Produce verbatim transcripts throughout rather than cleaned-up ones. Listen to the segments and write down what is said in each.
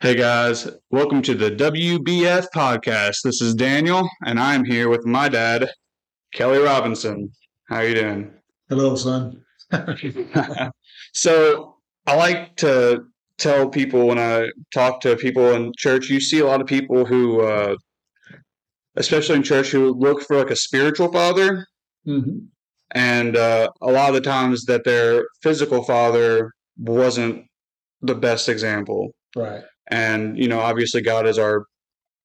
Hey guys, welcome to the W B F Podcast. This is Daniel, and I'm here with my dad, Kelly Robinson. How are you doing? Hello, son. So I like to tell people when I talk to people in church, you see a lot of people who, uh, especially in church, who look for like a spiritual father. Mm-hmm. And uh, a lot of the times that their physical father wasn't the best example. Right. And, you know, obviously God is our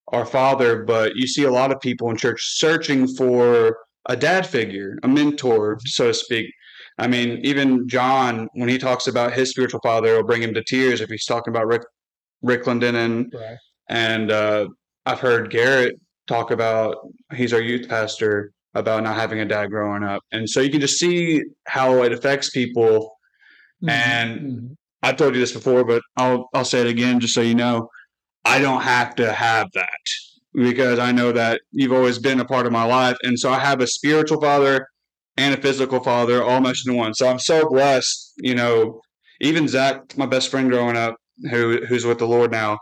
our father, but you see a lot of people in church searching for a dad figure, a mentor, so to speak. I mean, even John, when he talks about his spiritual father, will bring him to tears if he's talking about Rick Ricklandin. And, right. and uh, I've heard Garrett talk about, he's our youth pastor, about not having a dad growing up. And so you can just see how it affects people. Mm-hmm. And mm-hmm. I've told you this before, but I'll I'll say it again just so you know, I don't have to have that, because I know that you've always been a part of my life. And so I have a spiritual father and a physical father all meshed in one. So I'm so blessed. You know, even Zach, my best friend growing up, who who's with the Lord now,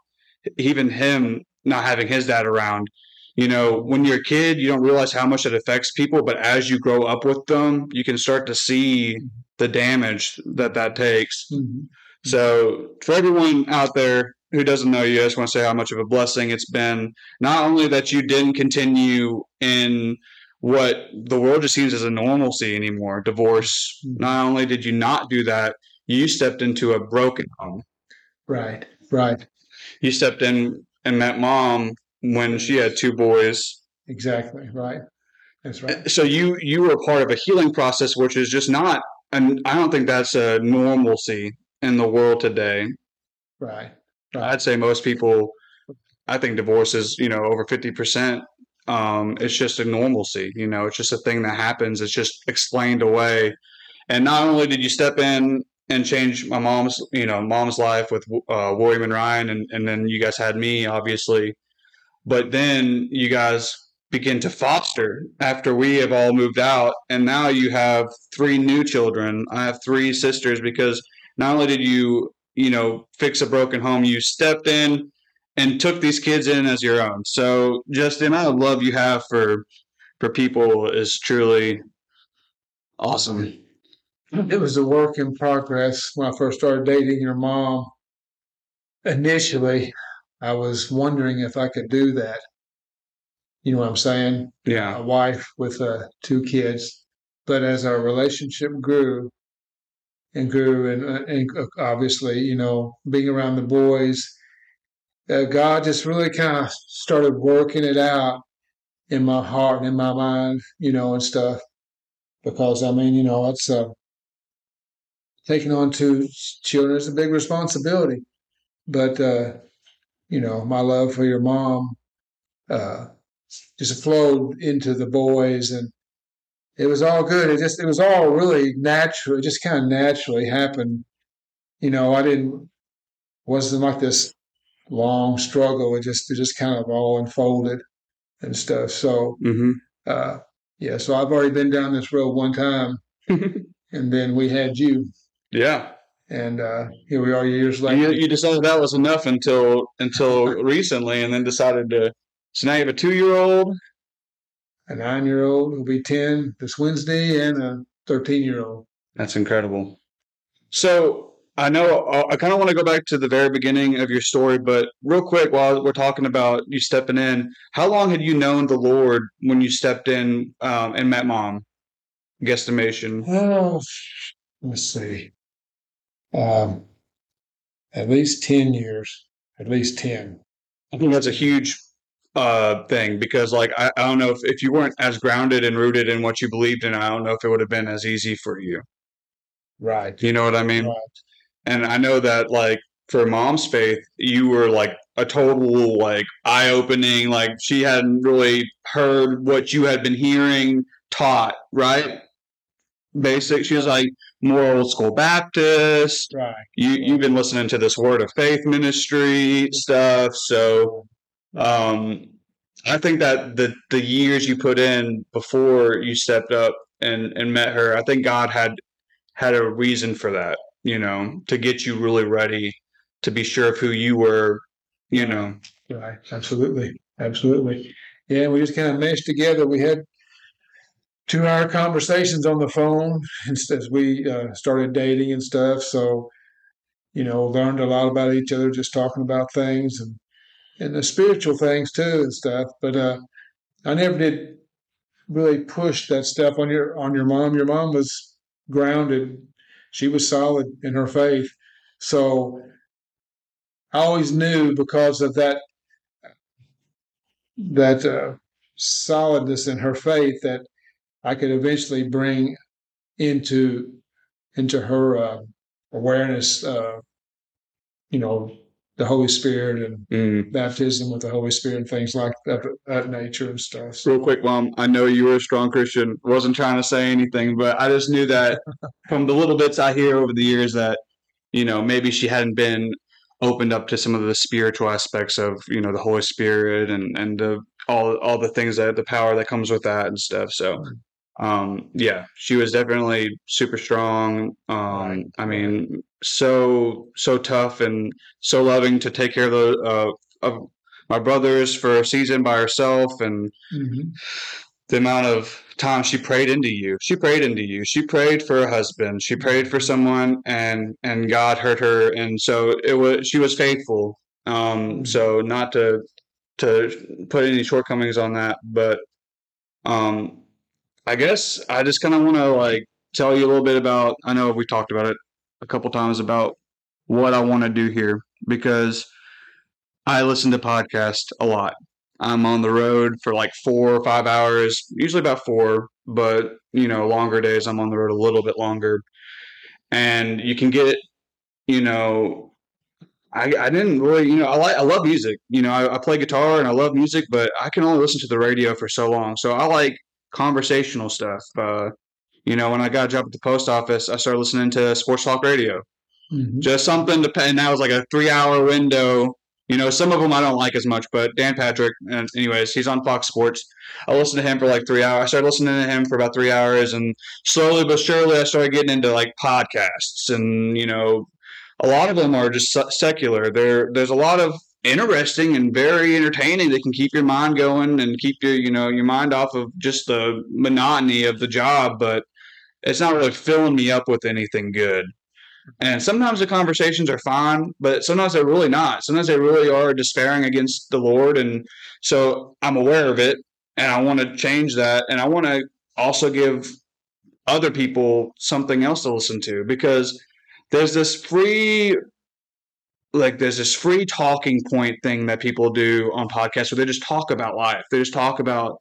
even him not having his dad around, you know, when you're a kid, you don't realize how much it affects people. But as you grow up with them, you can start to see the damage that that takes. Mm-hmm. So for everyone out there who doesn't know you, I just want to say how much of a blessing it's been. Not only that you didn't continue in what the world just seems as a normalcy anymore, divorce. Mm-hmm. Not only did you not do that, you stepped into a broken home. Right, right. You stepped in and met mom when she had two boys. Exactly, right. That's right. So you, you were part of a healing process, which is just not, and I don't think that's a normalcy in the world today. Right. Right. I'd say most people, I think divorce is, you know, over fifty percent. Um, it's just a normalcy, you know, it's just a thing that happens. It's just explained away. And not only did you step in and change my mom's, you know, mom's life with uh, William and Ryan, and, and then you guys had me, obviously, but then you guys begin to foster after we have all moved out. And now you have three new children. I have three sisters, because not only did you, you know, fix a broken home, you stepped in and took these kids in as your own. So just the amount of love you have for for people is truly awesome. It was a work in progress. When I first started dating your mom, initially, I was wondering if I could do that. You know what I'm saying? Yeah. A wife with uh, two kids. But as our relationship grew, and grew, and, and obviously, you know, being around the boys, uh, God just really kind of started working it out in my heart and in my mind, you know, and stuff. Because, I mean, you know, it's uh, taking on two children is a big responsibility. But, uh, you know, my love for your mom uh, just flowed into the boys, and it was all good. It just, it was all really natural. It just kind of naturally happened. You know, I didn't, wasn't like this long struggle. It just, it just kind of all unfolded and stuff. So, mm-hmm. uh, yeah, so I've already been down this road one time, and then we had you. Yeah. And uh, here we are years later. You, you decided that was enough until, until recently, and then decided to, so now you have a two-year-old. A nine-year-old will be ten this Wednesday, and a thirteen-year-old. That's incredible. So I know I kind of want to go back to the very beginning of your story, but real quick, while we're talking about you stepping in, how long had you known the Lord when you stepped in um, and met mom? Guesstimation. Oh, let's see. Um, at least ten years. At least ten. I think that's a huge uh thing, because like I, I don't know if, if you weren't as grounded and rooted in what you believed in, I don't know if it would have been as easy for you. Right. You know what I mean? Right. And I know that like for mom's faith, you were like a total like eye-opening, like she hadn't really heard what you had been hearing taught, right? Basic. She was like more old school Baptist. Right. You you've been listening to this Word of Faith ministry stuff, so Um, I think that the, the years you put in before you stepped up and, and met her, I think God had had a reason for that, you know, to get you really ready to be sure of who you were, you know. Right. Absolutely. Absolutely. Yeah. We just kind of meshed together. We had two hour conversations on the phone as we uh, started dating and stuff. So, you know, learned a lot about each other, just talking about things and, and the spiritual things too and stuff. But uh, I never did really push that stuff on your, on your mom. Your mom was grounded. She was solid in her faith. So I always knew because of that, that uh, solidness in her faith that I could eventually bring into, into her uh, awareness, uh, you know, the Holy Spirit and mm. baptism with the Holy Spirit and things like that, that nature and stuff. So. Real quick, Mom, I know you were a strong Christian. Wasn't trying to say anything, but I just knew that from the little bits I hear over the years that, you know, maybe she hadn't been opened up to some of the spiritual aspects of, you know, the Holy Spirit and, and the, all all the things that the power that comes with that and stuff. So, um, yeah, she was definitely super strong. Um, I mean, so, so tough and so loving to take care of, the, uh, of my brothers for a season by herself. And mm-hmm. the amount of time she prayed into you, she prayed into you, she prayed for a husband, she prayed for someone and, and God heard her. And so it was, she was faithful. Um, so not to, to put any shortcomings on that, but, um, I guess I just kind of want to like tell you a little bit about, I know we talked about it a couple times about what I want to do here because I listen to podcasts a lot. I'm on the road for like four or five hours, usually about four, but you know, longer days, I'm on the road a little bit longer and you can get, you know, I, I didn't really, you know, I like, I love music, you know, I, I play guitar and I love music, but I can only listen to the radio for so long. So I like conversational stuff. Uh, you know, when I got a job at the post office, I started listening to sports talk radio, mm-hmm. just something to pay. And that was like a three hour window. You know, some of them I don't like as much, but Dan Patrick, and anyways, he's on Fox Sports. I listened to him for like three hours. I started listening to him for about three hours and slowly but surely I started getting into like podcasts and, you know, a lot of them are just secular. There, there's a lot of interesting and very entertaining that can keep your mind going and keep your, you know, your mind off of just the monotony of the job, but it's not really filling me up with anything good. And sometimes the conversations are fine, but sometimes they're really not. Sometimes they really are despairing against the Lord. And so I'm aware of it and I want to change that. And I want to also give other people something else to listen to because there's this free, like there's this free talking point thing that people do on podcasts where they just talk about life. They just talk about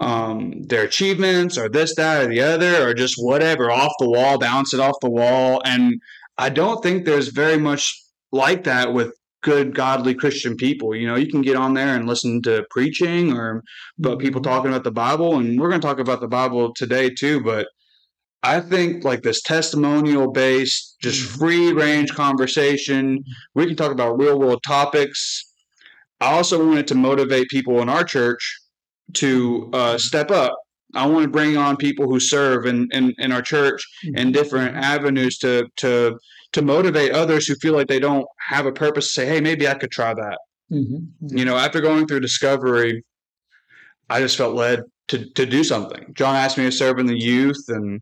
um their achievements or this, that, or the other, or just whatever off the wall, bounce it off the wall. And I don't think there's very much like that with good, godly Christian people. You know, you can get on there and listen to preaching or but people talking about the Bible. And we're going to talk about the Bible today too. But I think like this testimonial based, just free range conversation, we can talk about real world topics. I also wanted to motivate people in our church to uh, step up. I want to bring on people who serve in, in, in our church in different avenues to to to motivate others who feel like they don't have a purpose to say, hey, maybe I could try that. Mm-hmm. You know, after going through Discovery, I just felt led to, to do something. John asked me to serve in the youth, and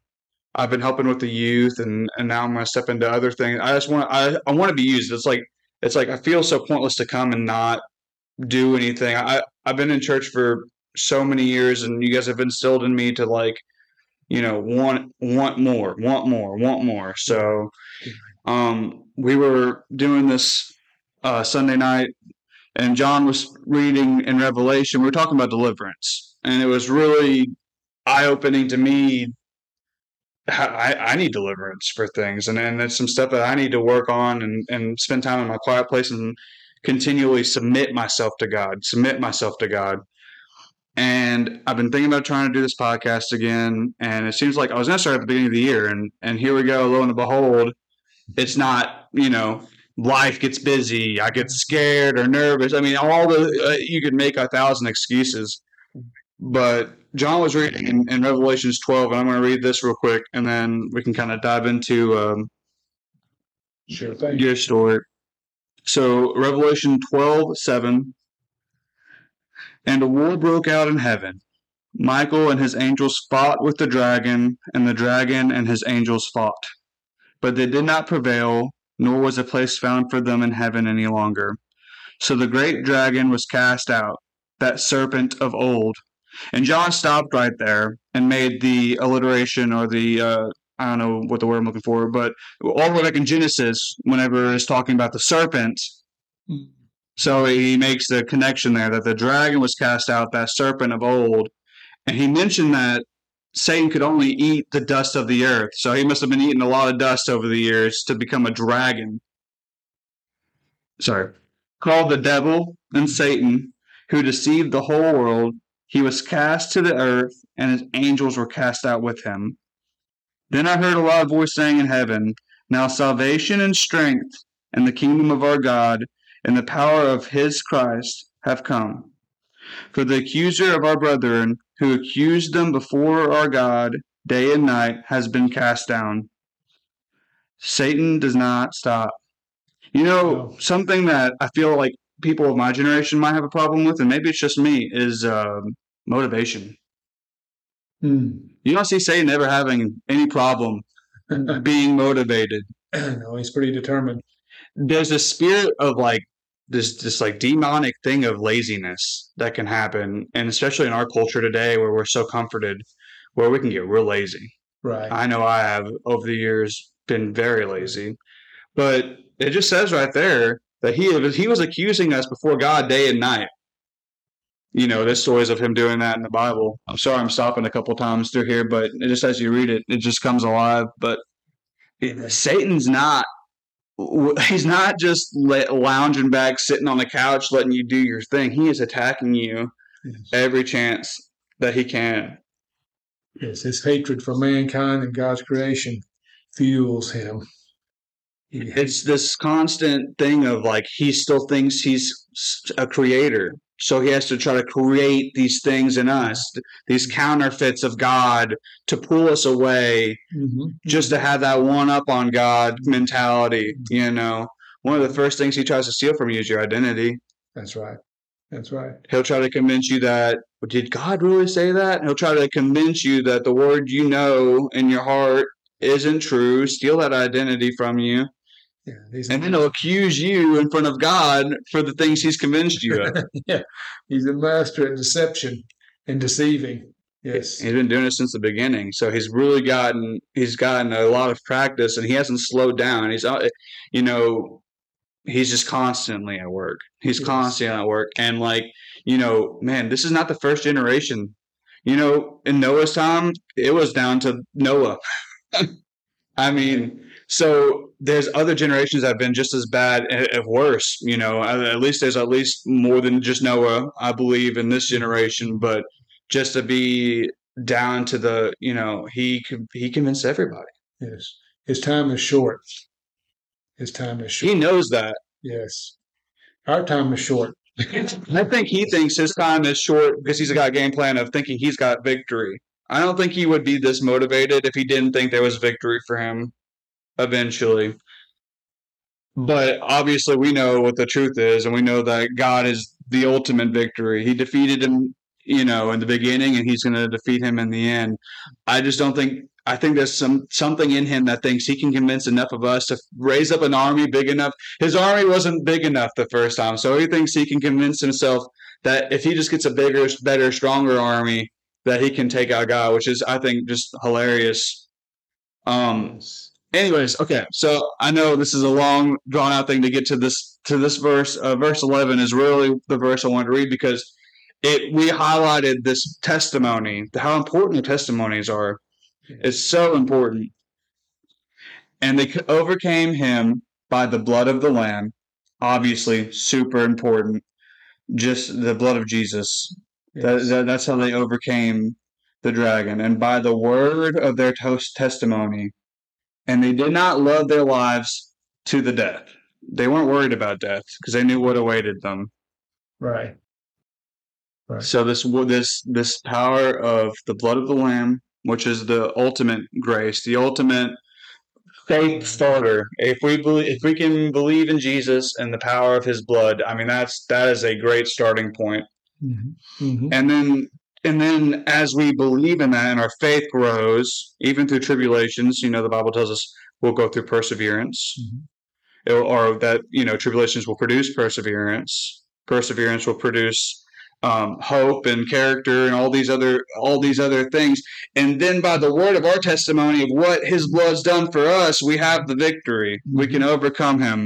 I've been helping with the youth, and, and now I'm going to step into other things. I just want I I want to be used. It's like it's like I feel so pointless to come and not do anything. I I've been in church for so many years and you guys have instilled in me to like, you know, want, want more, want more, want more. So, um, we were doing this, uh, Sunday night and John was reading in Revelation. We were talking about deliverance and it was really eye opening to me. I, I need deliverance for things. And then there's some stuff that I need to work on and, and spend time in my quiet place and continually submit myself to God, submit myself to God. And I've been thinking about trying to do this podcast again. And it seems like I was going to start at the beginning of the year. And, and here we go, lo and behold, it's not, you know, life gets busy. I get scared or nervous. I mean, all the, uh, you could make a thousand excuses. But John was reading in, in Revelations twelve, and I'm going to read this real quick, and then we can kind of dive into um, sure thing. Your story. So Revelation twelve seven. And a war broke out in heaven. Michael and his angels fought with the dragon, and the dragon and his angels fought. But they did not prevail, nor was a place found for them in heaven any longer. So the great dragon was cast out, that serpent of old. And John stopped right there and made the alliteration or the, uh, I don't know what the word I'm looking for, but all the way back in Genesis, whenever it's talking about the serpent. So he makes the connection there that the dragon was cast out, that serpent of old. And he mentioned that Satan could only eat the dust of the earth. So he must have been eating a lot of dust over the years to become a dragon. Sorry. Called the devil and Satan, who deceived the whole world. He was cast to the earth, and his angels were cast out with him. Then I heard a loud voice saying in heaven, now salvation and strength and the kingdom of our God and the power of his Christ have come. For the accuser of our brethren, who accused them before our God day and night, has been cast down. Satan does not stop. You know, something that I feel like people of my generation might have a problem with, and maybe it's just me, is uh, motivation. Mm. You don't see Satan ever having any problem being motivated. No, he's pretty determined. There's a spirit of like this, this like demonic thing of laziness that can happen, and especially in our culture today, where we're so comforted, where we can get real lazy. Right. I know I have over the years been very lazy, but it just says right there that he he was accusing us before God day and night. You know, there's stories of him doing that in the Bible. I'm sorry I'm stopping a couple times through here, but it just as you read it, it just comes alive. But it, Satan's not, he's not just let, lounging back, sitting on the couch, letting you do your thing. He is attacking you yes. every chance that he can. Yes, his hatred for mankind and God's creation fuels him. It's this constant thing of like he still thinks he's a creator, so he has to try to create these things in us, these counterfeits of God, to pull us away, mm-hmm. just to have that one up on God mentality. You know, one of the first things he tries to steal from you is your identity. That's right. That's right. He'll try to convince you that, well, did God really say that? He'll try to convince you that the word you know in your heart isn't true. Steal that identity from you. Yeah, and then he'll accuse you in front of God for the things he's convinced you of. Yeah, he's a master at deception and deceiving. Yes, he's been doing it since the beginning. So he's really gotten he's gotten a lot of practice, and he hasn't slowed down. He's, you know, he's just constantly at work. He's yes. constantly at work, and like you know, man, this is not the first generation. You know, in Noah's time, it was down to Noah. I mean, so there's other generations that have been just as bad, if worse, you know, at least there's at least more than just Noah, I believe, in this generation. But just to be down to the, you know, he he convinced everybody. Yes. His time is short. His time is short. He knows that. Yes. Our time is short. I think he thinks his time is short because he's got a game plan of thinking he's got victory. I don't think he would be this motivated if he didn't think there was victory for him eventually. But obviously we know what the truth is, and we know that God is the ultimate victory. He defeated him, you know, in the beginning, and he's going to defeat him in the end. I just don't think – I think there's some something in him that thinks he can convince enough of us to raise up an army big enough. His army wasn't big enough the first time, so he thinks he can convince himself that if he just gets a bigger, better, stronger army – that he can take out God, which is, I think, just hilarious. Um. Anyways, okay. So I know this is a long, drawn-out thing to get to this to this verse. Uh, verse eleven is really the verse I wanted to read because it we highlighted this testimony, how important the testimonies are. It's so important. And they overcame him by the blood of the Lamb. Obviously, super important. Just the blood of Jesus. Yes. That, that, that's how they overcame the dragon, and by the word of their toast testimony, and they did not love their lives to the death. They weren't worried about death because they knew what awaited them. Right. Right. So this this this power of the blood of the Lamb, which is the ultimate grace, the ultimate faith starter. If we believe, if we can believe in Jesus and the power of his blood, I mean, that's, that is a great starting point. Mm-hmm. Mm-hmm. And then, and then as we believe in that and our faith grows, even through tribulations, you know, the Bible tells us we'll go through perseverance, mm-hmm. or that, you know, tribulations will produce perseverance. Perseverance will produce Um, hope and character and all these other all these other things. And then by the word of our testimony of what his blood's done for us, we have the victory. Mm-hmm. We can overcome him.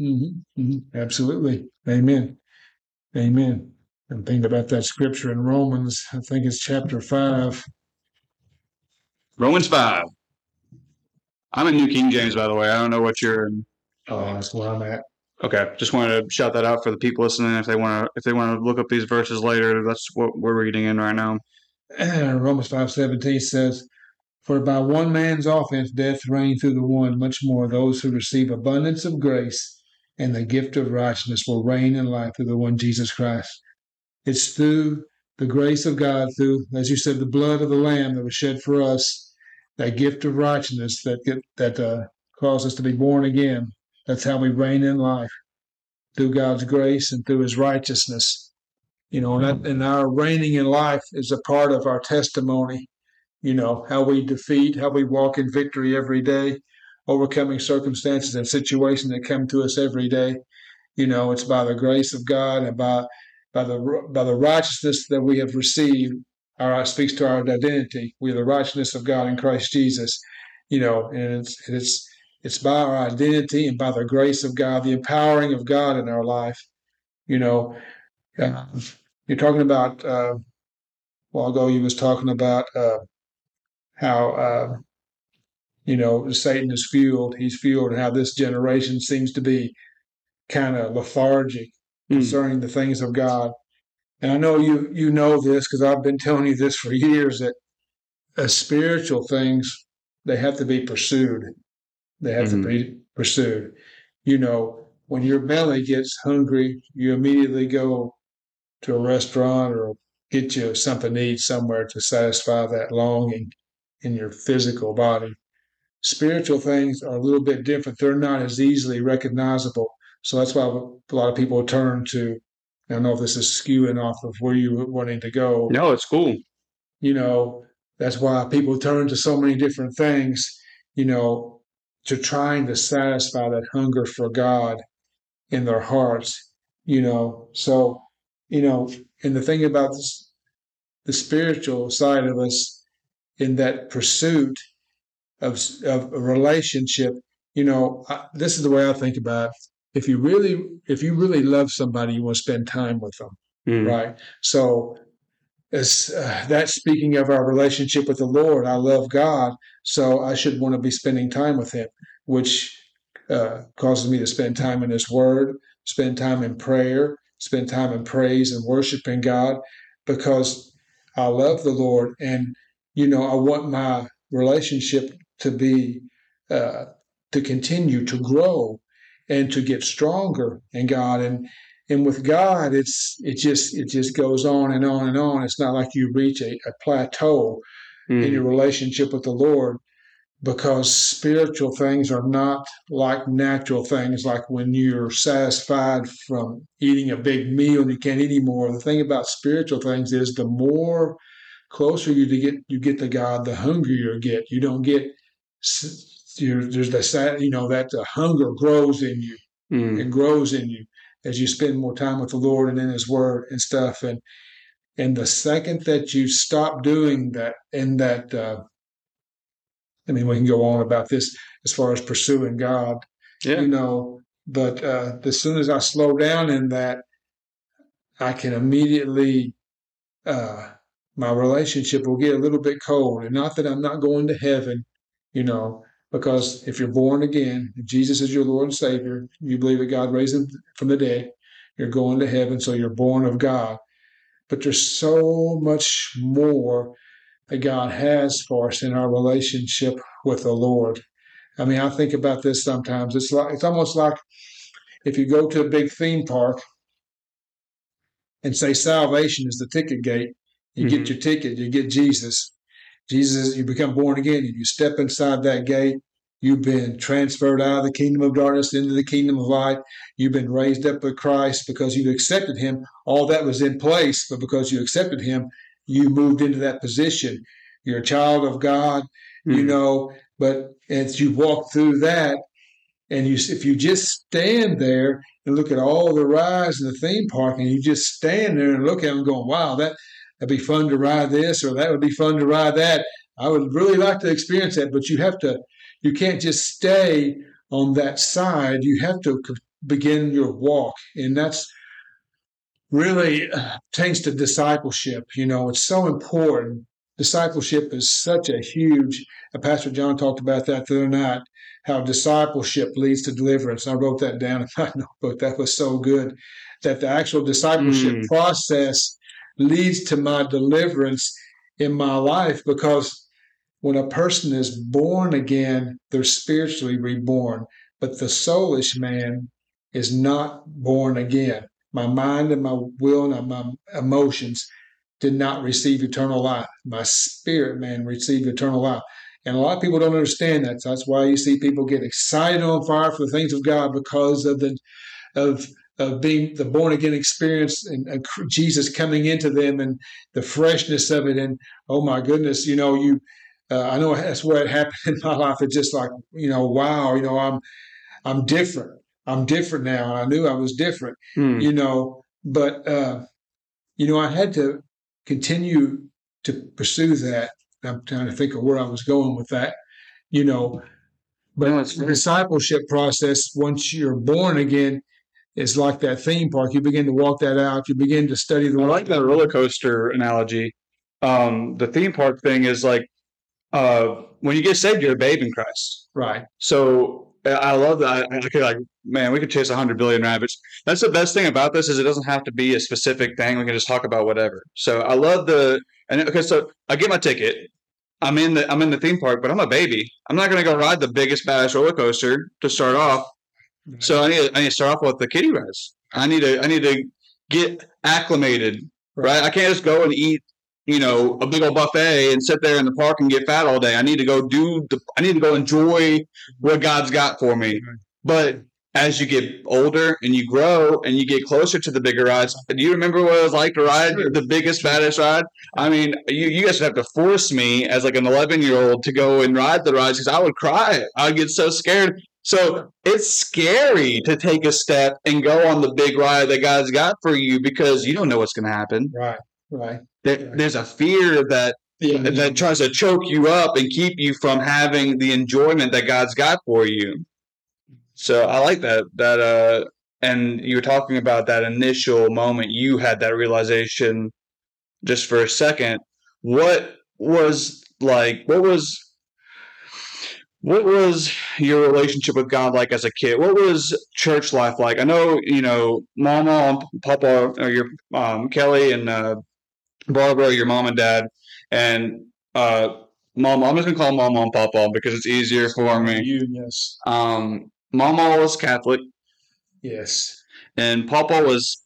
Mm-hmm. Mm-hmm. Absolutely. Amen. Amen. And think about that scripture in Romans. I think it's chapter five. Romans five. I'm in New King James, by the way. I don't know what you're in. Oh, that's where I'm at. Okay, just wanted to shout that out for the people listening. If they want to, if they want to look up these verses later, that's what we're reading in right now. Romans five seventeen says, "For by one man's offense, death reigned through the one. Much more, those who receive abundance of grace and the gift of righteousness will reign in life through the one Jesus Christ." It's through the grace of God, through, as you said, the blood of the Lamb that was shed for us, that gift of righteousness that get, that uh, caused us to be born again. That's how we reign in life, through God's grace and through his righteousness. You know, and, that, and our reigning in life is a part of our testimony, you know, how we defeat, how we walk in victory every day, overcoming circumstances and situations that come to us every day. You know, it's by the grace of God and by by the by the righteousness that we have received. Our speaks to our identity. We are the righteousness of God in Christ Jesus, you know, and it's it's It's by our identity and by the grace of God, the empowering of God in our life. You know, uh, you're talking about, uh, a while ago you was talking about uh, how, uh, you know, Satan is fueled. He's fueled and how this generation seems to be kind of lethargic mm. concerning the things of God. And I know you, you know this because I've been telling you this for years, that uh, spiritual things, they have to be pursued. They have mm-hmm. to be pursued. You know, when your belly gets hungry, you immediately go to a restaurant or get you something to eat somewhere to satisfy that longing in your physical body. Spiritual things are a little bit different. They're not as easily recognizable. So that's why a lot of people turn to, I don't know if this is skewing off of where you were wanting to go. No, it's cool. You know, that's why people turn to so many different things, you know, to trying to satisfy that hunger for God in their hearts, you know. So, you know, and the thing about this, the spiritual side of us in that pursuit of, of a relationship, you know, I, this is the way I think about it. If you really, if you really love somebody, you want to spend time with them, mm. right? So as uh, that's speaking of our relationship with the Lord. I love God, so I should want to be spending time with him, which uh, causes me to spend time in his word, spend time in prayer, spend time in praise and worshiping God, because I love the Lord. And, you know, I want my relationship to be, uh, to continue to grow and to get stronger in God. And, And with God, it's it just it just goes on and on and on. It's not like you reach a, a plateau mm. in your relationship with the Lord, because spiritual things are not like natural things, like when you're satisfied from eating a big meal and you can't eat anymore. The thing about spiritual things is the more closer you to get you get to God, the hungrier you get. You don't get you're, there's the you know that the hunger grows in you. Mm. It grows in you as you spend more time with the Lord and in his word and stuff. And and the second that you stop doing that, and that, uh, I mean, we can go on about this as far as pursuing God, yeah. you know, but uh, as soon as I slow down in that, I can immediately, uh, my relationship will get a little bit cold. And not that I'm not going to heaven, you know, because if you're born again, if Jesus is your Lord and Savior, you believe that God raised him from the dead, you're going to heaven, so you're born of God. But there's so much more that God has for us in our relationship with the Lord. I mean, I think about this sometimes. It's like it's almost like if you go to a big theme park and say salvation is the ticket gate, you mm-hmm. get your ticket, you get Jesus. Jesus, you become born again, and you step inside that gate, You've been transferred out of the kingdom of darkness into the kingdom of light. You've been raised up with Christ because you accepted him. All that was in place, but because you accepted him, you moved into that position. You're a child of God, mm-hmm. you know, but as you walk through that, and you, if you just stand there and look at all the rides in the theme park, and you just stand there and look at them going, wow, that, that'd be fun to ride this, or that would be fun to ride that. I would really like to experience that, but you have to, you can't just stay on that side. You have to begin your walk, and that's really thanks to discipleship. You know, it's so important. Discipleship is such a huge, Pastor John talked about that the other night, how discipleship leads to deliverance. I wrote that down in my notebook. That was so good, that the actual discipleship mm. process leads to my deliverance in my life, because when a person is born again, they're spiritually reborn. But the soulish man is not born again. My mind and my will and my emotions did not receive eternal life. My spirit man received eternal life. And a lot of people don't understand that. So that's why you see people get excited on fire for the things of God, because of the of of being the born again experience, and uh, Jesus coming into them and the freshness of it. And oh my goodness, you know, you uh, I know that's what happened in my life. It's just like, you know, wow, you know, I'm I'm different. I'm different now. I knew I was different, mm. you know, but uh, you know, I had to continue to pursue that. I'm trying to think of where I was going with that, you know. But no, the discipleship process, once you're born again, is like that theme park. You begin to walk that out. You begin to study the. I like that roller coaster analogy. Um, the theme park thing is like uh, when you get saved, you're a babe in Christ, right? So I love that. I, I could like, man, we could chase a hundred billion rabbits. That's the best thing about this, is it doesn't have to be a specific thing. We can just talk about whatever. So I love the. And okay, so I get my ticket. I'm in the I'm in the theme park, but I'm a baby. I'm not going to go ride the biggest, baddest roller coaster to start off. So I need I need to start off with the kiddie rides. I need to I need to get acclimated, right? I can't just go and eat, you know, a big old buffet and sit there in the park and get fat all day. I need to go do the I need to go enjoy what God's got for me. But as you get older and you grow and you get closer to the bigger rides, do you remember what it was like to ride sure. the biggest, baddest ride? I mean, you, you guys would have to force me as like an eleven-year-old to go and ride the rides, because I would cry. I'd get so scared. So it's scary to take a step and go on the big ride that God's got for you, because you don't know what's going to happen. Right, right. There, right. There's a fear that yeah, that yeah. tries to choke you up and keep you from having the enjoyment that God's got for you. So I like that, that, uh, and you were talking about that initial moment you had that realization just for a second. What was like, what was, what was your relationship with God like as a kid? What was church life like? I know, you know, Mama and Papa, or your, um, Kelly and, uh, Barbara, your mom and dad, and, uh, Mama, I'm just gonna call Mama and Papa because it's easier for me. You, yes. Um, Mama was Catholic. Yes. And Papa was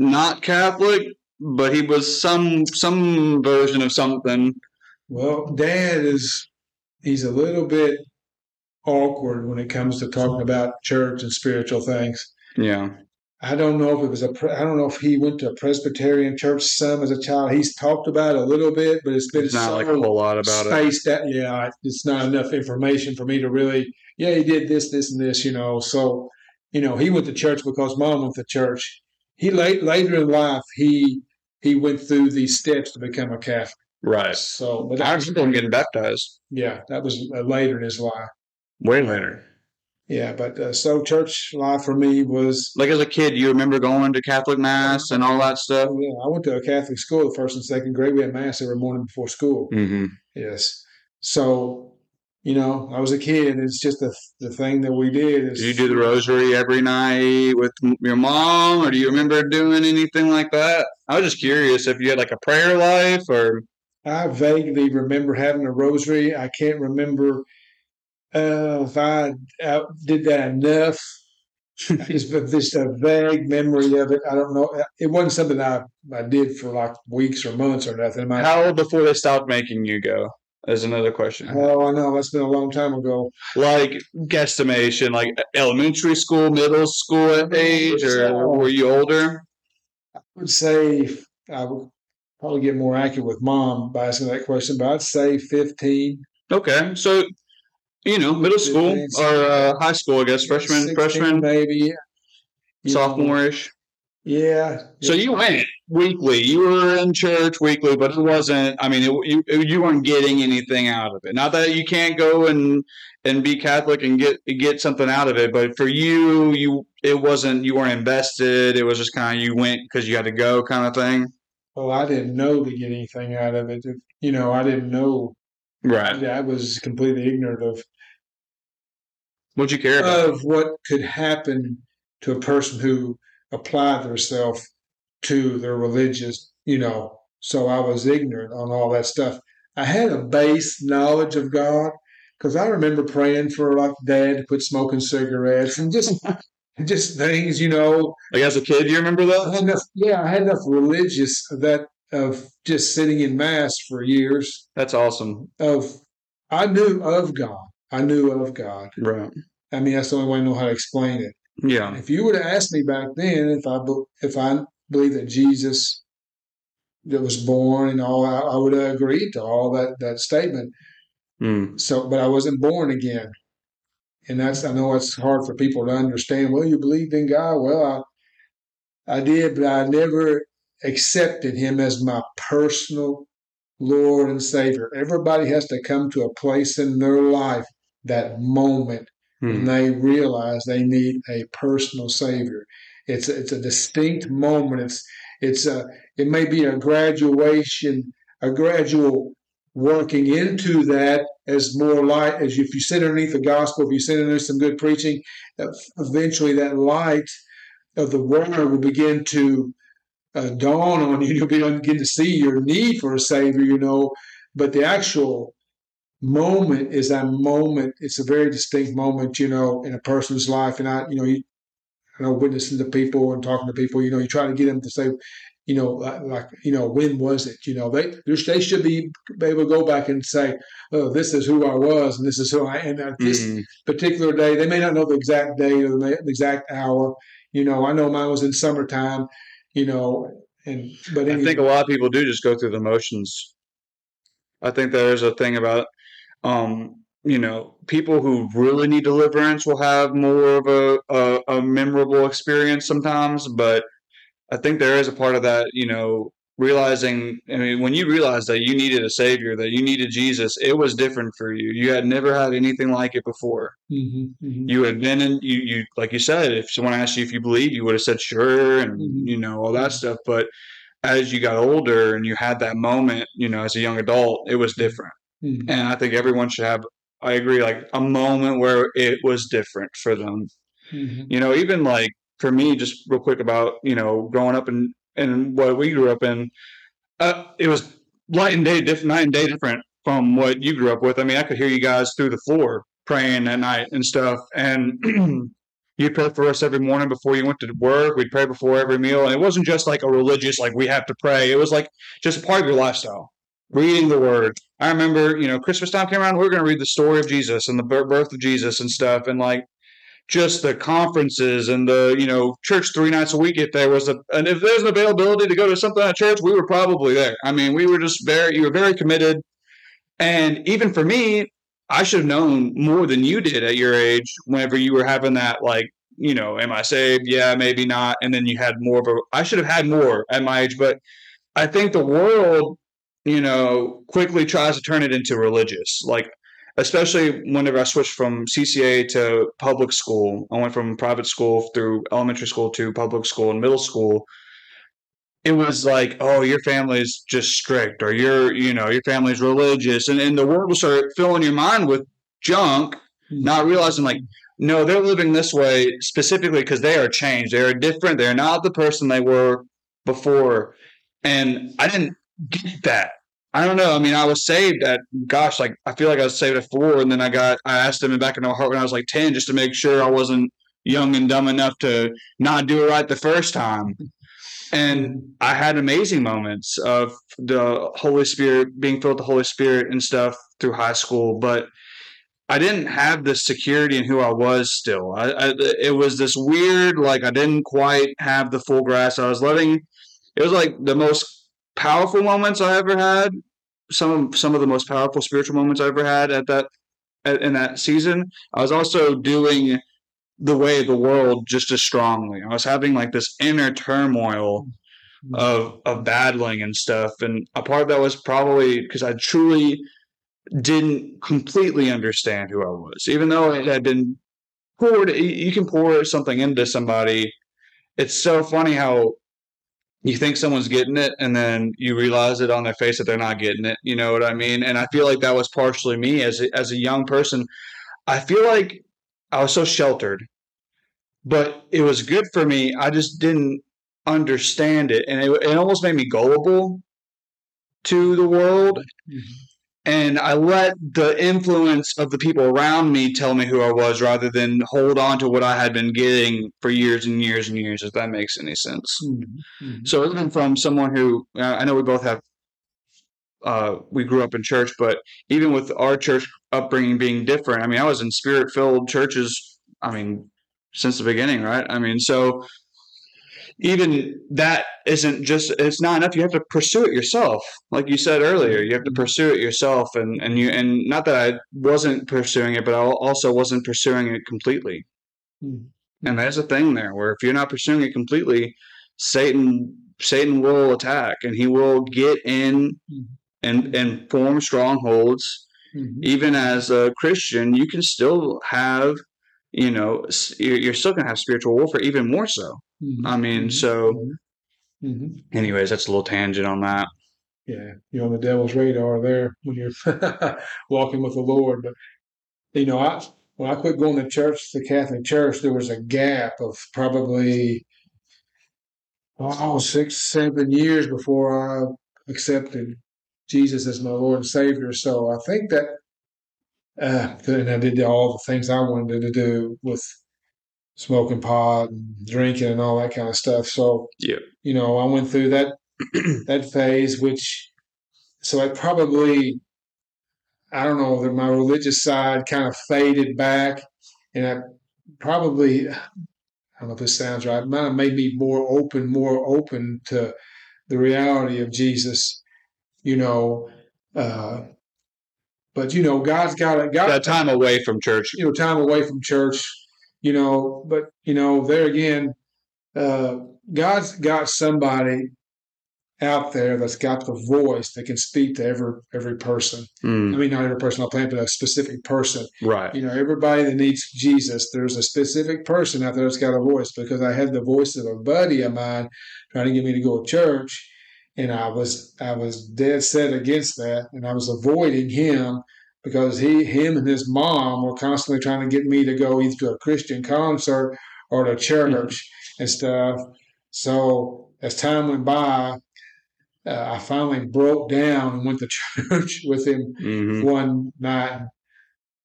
not Catholic, but he was some some version of something. Well, Dad is, he's a little bit awkward when it comes to talking about church and spiritual things. Yeah. I don't know if it was a, I don't know if he went to a Presbyterian church some as a child. He's talked about it a little bit, but it's been it's not so like a whole lot about spaced it. That, yeah, it's not enough information for me to really. Yeah, he did this, this, and this. You know, so you know he went to church because Mom went to church. He late later in life he he went through these steps to become a Catholic. Right. So, but I was going getting baptized. Yeah, that was later in his life. Way later. Yeah, but uh, so church life for me was... Like as a kid, you remember going to Catholic Mass and all that stuff? Oh, yeah, I went to a Catholic school the first and second grade. We had Mass every morning before school. Mm-hmm. Yes. So, you know, I was a kid. It's just the, the thing that we did. Is, did you do the rosary every night with your mom, or do you remember doing anything like that? I was just curious if you had like a prayer life or... I vaguely remember having a rosary. I can't remember... Uh, if I, I did that enough, it's just a vague memory of it. I don't know. It wasn't something I, I did for like weeks or months or nothing. My, How old before they stopped making you go? is another question. Oh, I know. That's been a long time ago. Like guesstimation, like elementary school, middle school at age, or were you older? I would say I would probably get more accurate with mom by asking that question, but I'd say fifteen. Okay. So, you know, middle school fifteen, or uh, high school, I guess, freshman, sixteen, freshman, maybe sophomore-ish. Yeah. So you went weekly. You were in church weekly, but it wasn't, I mean, it, you you weren't getting anything out of it. Not that you can't go and and be Catholic and get get something out of it, but for you, you it wasn't, you weren't invested. It was just kind of you went because you had to go kind of thing. Well, I didn't know to get anything out of it. You know, I didn't know. Right. I was completely ignorant of. What'd you care about? Of what could happen to a person who apply themselves to their religious, you know, so I was ignorant on all that stuff. I had a base knowledge of God because I remember praying for like Dad to quit smoking cigarettes and just just things, you know. Like as a kid, you remember that? I had enough, yeah, I had enough religious that of just sitting in mass for years. That's awesome. Of I knew of God. I knew of God. Right. I mean, that's the only way I know how to explain it. Yeah. If you would have asked me back then if I if I believe that Jesus that was born and all, I, I would have agreed to all that that statement. Mm. So, but I wasn't born again, and that's I know it's hard for people to understand. Well, you believed in God. Well, I I did, but I never accepted Him as my personal Lord and Savior. Everybody has to come to a place in their life that moment. And they realize they need a personal Savior. It's a, it's a distinct moment. It's it's a it may be a graduation, a gradual working into that as more light. As if you sit underneath the gospel, if you sit underneath some good preaching, eventually that light of the Word will begin to uh, dawn on you. You'll begin to see your need for a Savior. You know, but the actual moment is a moment. It's a very distinct moment, you know, in a person's life. And I, you know, you, I know witnessing to people and talking to people, you know, you try to get them to say, you know, like, you know, when was it? You know, they they should be able to go back and say, oh, this is who I was, and this is who I am. At this mm-hmm. particular day, they may not know the exact day or the exact hour. You know, I know mine was in summertime. You know, and but anyway. I think a lot of people do just go through the motions. I think there's a thing about. Um, you know, people who really need deliverance will have more of a, a, a memorable experience sometimes. But I think there is a part of that, you know, realizing, I mean, when you realize that you needed a Savior, that you needed Jesus, it was different for you. You had never had anything like it before. Mm-hmm, mm-hmm. You had been in, you, you, like you said, if someone asked you if you believed, you would have said, sure, and, mm-hmm. you know, all that stuff. But as you got older and you had that moment, you know, as a young adult, it was different. Mm-hmm. And I think everyone should have, I agree, like a moment where it was different for them. Mm-hmm. You know, even like for me, just real quick about, you know, growing up in, in what we grew up in, uh, it was light and day, diff- night and day different from what you grew up with. I mean, I could hear you guys through the floor praying at night and stuff. And you'd pray for us every morning before you went to work. We'd pray before every meal. And it wasn't just like a religious, like we have to pray. It was like just part of your lifestyle. Reading the Word. I remember, you know, Christmas time came around, we were going to read the story of Jesus and the birth of Jesus and stuff. And like just the conferences and the, you know, church three nights a week, if there was a, and if there's an availability to go to something at church, we were probably there. I mean, we were just very, you were very committed. And even for me, I should have known more than you did at your age whenever you were having that, like, you know, am I saved? Yeah, maybe not. And then you had more of a, I should have had more at my age, but I think the world, you know, quickly tries to turn it into religious. Like, especially whenever I switched from C C A to public school, I went from private school through elementary school to public school and middle school. It was like, oh, your family's just strict, or your, you know, your family's religious. And, and the world will start filling your mind with junk, not realizing like, no, they're living this way specifically because they are changed. They are different. They're not the person they were before. And I didn't get that. I don't know. I mean, I was saved at, gosh, like I feel like I was saved at four, and then I got, I asked him back into my heart when I was like ten, just to make sure I wasn't young and dumb enough to not do it right the first time. And I had amazing moments of the Holy Spirit, being filled with the Holy Spirit and stuff through high school, but I didn't have the security in who I was still. I, I, it was this weird, like I didn't quite have the full grasp. I was letting, it was like the most powerful moments I ever had. Some of, some of the most powerful spiritual moments I ever had at that, at, in that season. I was also doing the way of the world just as strongly. I was having like this inner turmoil of, of battling and stuff. And a part of that was probably because I truly didn't completely understand who I was, even though it had been poured. You can pour something into somebody. It's so funny how you think someone's getting it and then you realize it on their face that they're not getting it. You know what I mean? And I feel like that was partially me as a, as a young person. I feel like I was so sheltered, but it was good for me. I just didn't understand it. And it, it almost made me gullible to the world. Mm-hmm. And I let the influence of the people around me tell me who I was rather than hold on to what I had been getting for years and years and years, if that makes any sense. Mm-hmm. So even from someone who, I know we both have, uh, we grew up in church, but even with our church upbringing being different, I mean, I was in spirit-filled churches, I mean, since the beginning, right? I mean, so even that isn't just, it's not enough. You have to pursue it yourself. Like you said earlier, you have to pursue it yourself. And, and you, and not that I wasn't pursuing it, but I also wasn't pursuing it completely. Mm-hmm. And there's a thing there where if you're not pursuing it completely, Satan, Satan will attack and he will get in mm-hmm. and, and form strongholds. Mm-hmm. Even as a Christian, you can still have, you know, you're still going to have spiritual warfare, even more so. Mm-hmm. I mean, so mm-hmm. anyways, that's a little tangent on that. Yeah. You're on the devil's radar there when you're walking with the Lord. But, you know, I, when I quit going to church, the Catholic Church, there was a gap of probably, oh, six, seven years before I accepted Jesus as my Lord and Savior. So I think that, Uh, and I did all the things I wanted to do with smoking pot and drinking and all that kind of stuff. So, yeah. you know, I went through that that phase, which so I probably, I don't know, that my religious side kind of faded back. And I probably, I don't know if this sounds right, it might have made me more open, more open to the reality of Jesus, you know, uh But, you know, God's got a God, that time away from church, you know, time away from church, you know, but, you know, there again, uh, God's got somebody out there that's got the voice that can speak to every, every person. Mm. I mean, not every person on the planet, but a specific person. Right. You know, everybody that needs Jesus, there's a specific person out there that's got a voice, because I had the voice of a buddy of mine trying to get me to go to church. And I was I was dead set against that, and I was avoiding him because he, him and his mom were constantly trying to get me to go either to a Christian concert or to church mm-hmm. and stuff. So as time went by, uh, I finally broke down and went to church with him mm-hmm. one night.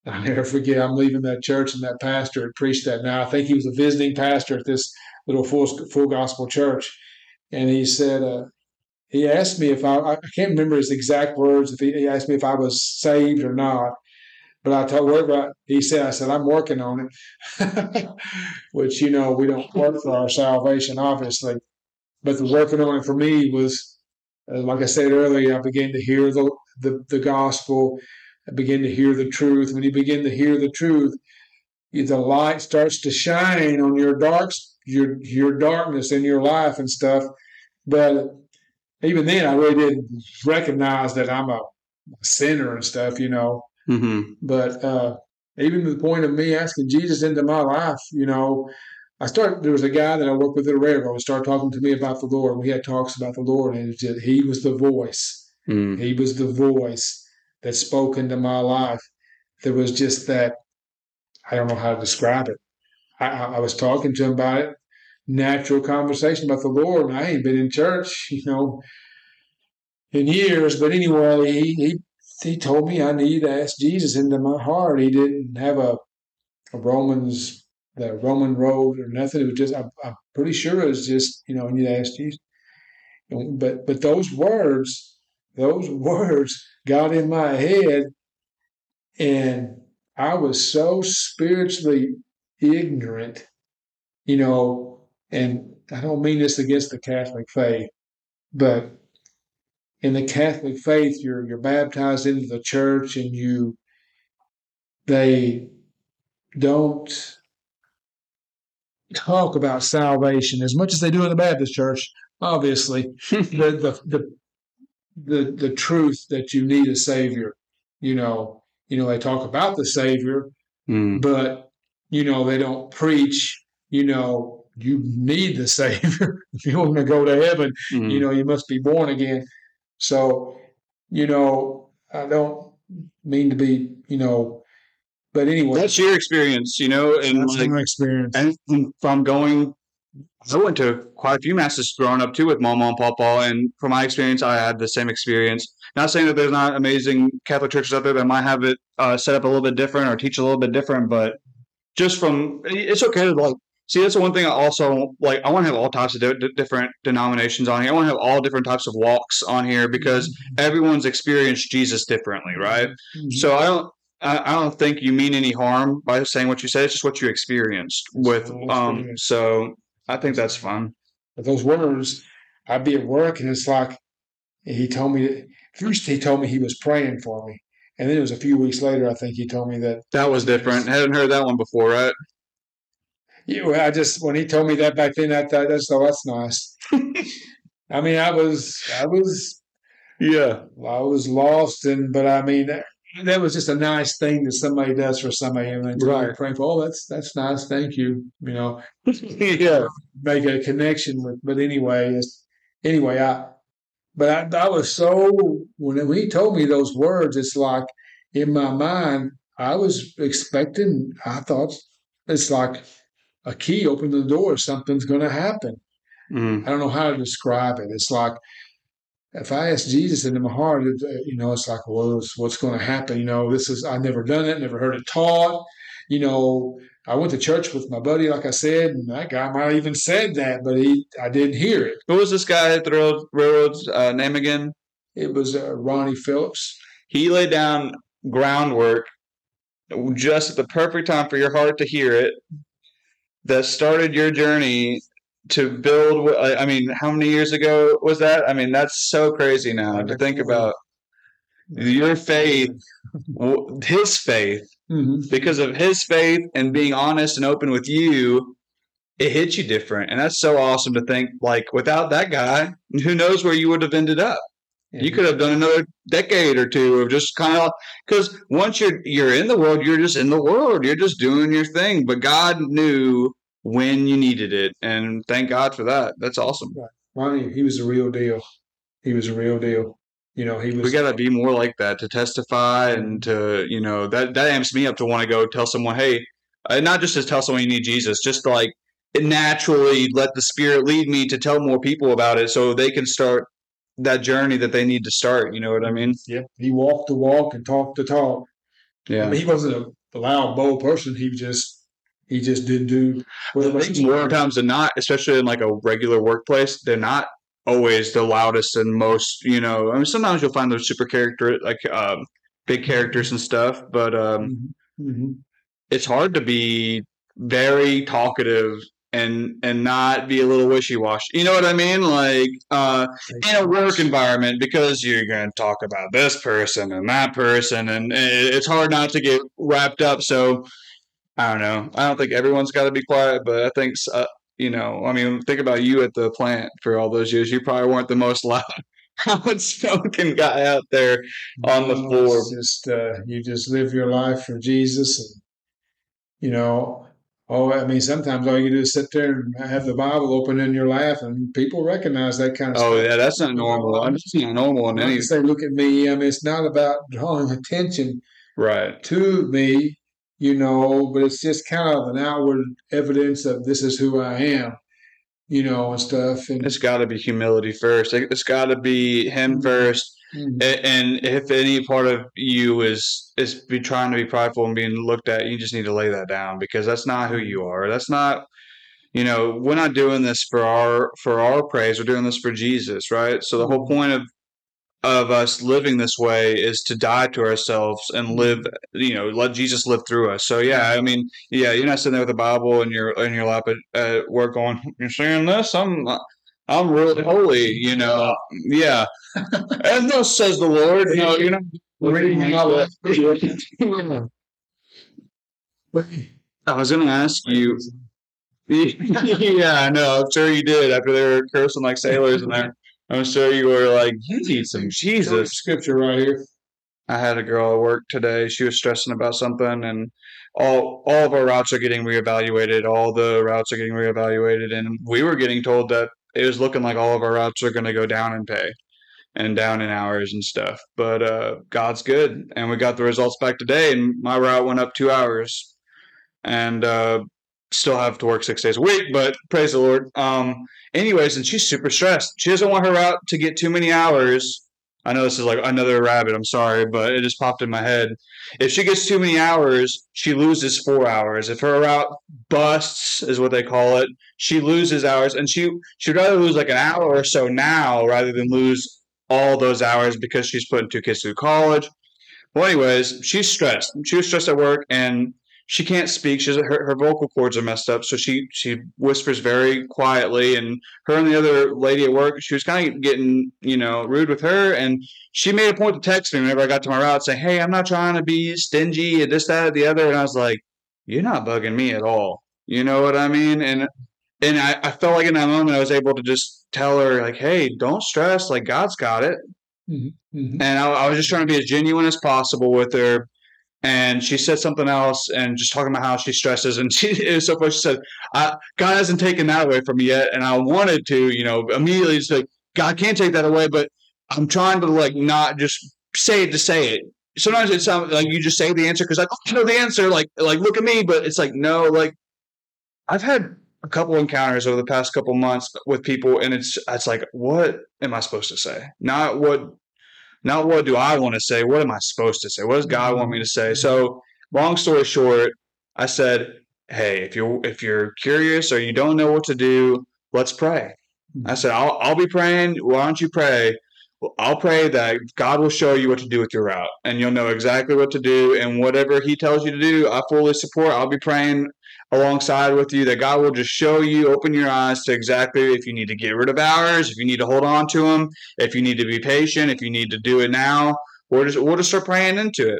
I'll never forget, I'm leaving that church, and that pastor had preached that night. I think he was a visiting pastor at this little full, full gospel church. And he said... Uh, He asked me if I, I can't remember his exact words, if he, he asked me if I was saved or not, but I told whatever he said, I said, I'm working on it, which, you know, we don't work for our salvation, obviously, but the working on it for me was, uh, like I said earlier, I began to hear the, the, the gospel. I began to hear the truth. When you begin to hear the truth, the light starts to shine on your darks, your, your darkness in your life and stuff. But even then, I really didn't recognize that I'm a sinner and stuff, you know. Mm-hmm. But uh, even to the point of me asking Jesus into my life, you know, I started. There was a guy that I worked with at a railroad started talking to me about the Lord. We had talks about the Lord, and it just, he was the voice. Mm. He was the voice that spoke into my life. There was just that. I don't know how to describe it. I, I was talking to him about it. Natural conversation about the Lord, and I ain't been in church, you know, in years. But anyway, he he, he told me I need to ask Jesus into my heart. He didn't have a, a Romans, the Roman road or nothing. It was just, I'm, I'm pretty sure it was just, you know, I need to ask Jesus. But but those words, those words got in my head, And I was so spiritually ignorant, you know, and I don't mean this against the Catholic faith, but in the Catholic faith, you're you're baptized into the church, and you they don't talk about salvation as much as they do in the Baptist church, obviously. the, the the the the truth that you need a savior, you know, you know, they talk about the savior, mm. but you know, they don't preach, you know, you need the savior if you want to go to heaven, mm. you know, you must be born again. So, you know, I don't mean to be, you know, but anyway, that's your experience, you know, and that's like, my experience. And from going, I went to quite a few masses growing up too with Mama and Papa, and from my experience, I had the same experience. Not saying that there's not amazing Catholic churches out there that might have it uh, set up a little bit different or teach a little bit different, but just from it's okay to like see. That's the one thing I also like. I want to have all types of de- de- different denominations on here. I want to have all different types of walks on here because mm-hmm. everyone's experienced Jesus differently, right? Mm-hmm. So I don't. I don't think you mean any harm by saying what you said. It's just what you experienced with. Um, so I think that's fun. But those words, I'd be at work, and it's like he told me. First, he told me he was praying for me, and then it was a few weeks later. I think he told me that that was different. I hadn't heard that one before, right? Yeah, well, I just when he told me that back then, I thought that's oh, that's nice. I mean, I was, I was, yeah, I was lost, and but I mean. That was just a nice thing that somebody does for somebody, and then right. praying for. Oh, that's that's nice. Thank you. You know, yeah, make a connection with. But anyway, anyway, I. But I, I was so when when he told me those words, it's like in my mind, I was expecting. I thought it's like a key opened the door. Something's going to happen. Mm. I don't know how to describe it. It's like. If I ask Jesus into my heart, you know, it's like, well, what's going to happen? You know, this is, I've never done it, never heard it taught. You know, I went to church with my buddy, like I said, and that guy might have even said that, but he, I didn't hear it. Who was this guy at the railroad, railroad's uh, name again? It was uh, Ronnie Phillips. He laid down groundwork just at the perfect time for your heart to hear it that started your journey to build, I mean, how many years ago was that? I mean, that's so crazy now to think about your faith, his faith, mm-hmm. because of his faith and being honest and open with you, it hit you different. And that's so awesome to think, like, without that guy, who knows where you would have ended up. Mm-hmm. You could have done another decade or two of just kind of because once you're you're in the world, you're just in the world. You're just doing your thing. But God knew when you needed it, and thank God for that. That's awesome. Ronnie, he was a real deal. He was a real deal. You know, he was. We gotta be more like that to testify, and to you know that that amps me up to want to go tell someone, hey, not just to tell someone you need Jesus, just like naturally let the Spirit lead me to tell more people about it, so they can start that journey that they need to start. You know what I mean? Yeah. He walked the walk and talked the talk. Yeah. I mean, he wasn't a loud, bold person. He just. He just didn't do. I think more times than not, especially in like a regular workplace, they're not always the loudest and most. You know, I mean, sometimes you'll find those super character, like um, big characters and stuff. But um, mm-hmm. it's hard to be very talkative and and not be a little wishy washy. You know what I mean? Like uh, in a work environment, because you're going to talk about this person and that person, and it's hard not to get wrapped up. So. I don't know. I don't think everyone's got to be quiet, but I think, uh, you know, I mean, think about you at the plant for all those years. You probably weren't the most loud, outspoken guy out there on no, the floor. Just uh, you just live your life for Jesus. And, you know, oh, I mean, sometimes all you do is sit there and have the Bible open in your lap, and people recognize that kind of oh, stuff. Oh, yeah, that's not normal. I'm just not normal in any. They look at me. I mean, it's not about drawing attention right to me. You know, but it's just kind of an outward evidence of this is who I am, you know, and stuff. And it's got to be humility first. It's got to be him first. Mm-hmm. And if any part of you is is be trying to be prideful and being looked at, you just need to lay that down because that's not who you are. That's not, you know, we're not doing this for our for our praise. We're doing this for Jesus, right? So the whole point of of us living this way is to die to ourselves and live, you know, let Jesus live through us. So, yeah, I mean, yeah, you're not sitting there with a Bible in your, in your lap at, at work going, you're saying this? I'm I'm really holy, you know. Yeah. And thus says the Lord, you know, you're not reading it. I was going to ask you. Yeah, I know. I'm sure you did after they were cursing like sailors in there. I'm sure you were like, you need some Jesus scripture right here. I had a girl at work today. She was stressing about something, and all all of our routes are getting reevaluated. All the routes are getting reevaluated, and we were getting told that it was looking like all of our routes are going to go down in pay and down in hours and stuff. But uh, God's good, and we got the results back today, and my route went up two hours, and uh, still have to work six days a week. But praise the Lord. Um, anyways, and she's super stressed. She doesn't want her route to get too many hours. I know this is like another rabbit, I'm sorry, but it just popped in my head. If she gets too many hours, she loses four hours. If her route busts, is what they call it, she loses hours. And she, she'd rather lose like an hour or so now rather than lose all those hours because she's putting two kids through college. Well, anyways, she's stressed. She was stressed at work, and she can't speak. She's, her, her vocal cords are messed up, so she, she whispers very quietly. And her and the other lady at work, she was kind of getting, you know, rude with her. And she made a point to text me whenever I got to my route, saying, hey, I'm not trying to be stingy and this, that, or the other. And I was like, you're not bugging me at all. You know what I mean? And and I, I felt like in that moment I was able to just tell her, like, hey, don't stress. Like, God's got it. Mm-hmm. And I, I was just trying to be as genuine as possible with her. And she said something else, and just talking about how she stresses. And she, it was so funny. She said, I, God hasn't taken that away from me yet. And I wanted to, you know, immediately just like, God can't take that away, but I'm trying to, like, not just say it to say it. Sometimes it sounds like you just say the answer because, like, oh, I know the answer. Like, like, look at me. But it's like, no, like, I've had a couple encounters over the past couple months with people, and it's it's like, what am I supposed to say? Not what. Not what do I want to say? What am I supposed to say? What does God want me to say? So, long story short, I said, "Hey, if you're if you're curious or you don't know what to do, let's pray." I said, "I'll I'll be praying. Why don't you pray? Well, I'll pray that God will show you what to do with your route, and you'll know exactly what to do. And whatever He tells you to do, I fully support. I'll be praying alongside with you that God will just show you, open your eyes to exactly if you need to get rid of hours, if you need to hold on to them, if you need to be patient, if you need to do it now, or just we'll just start praying into it."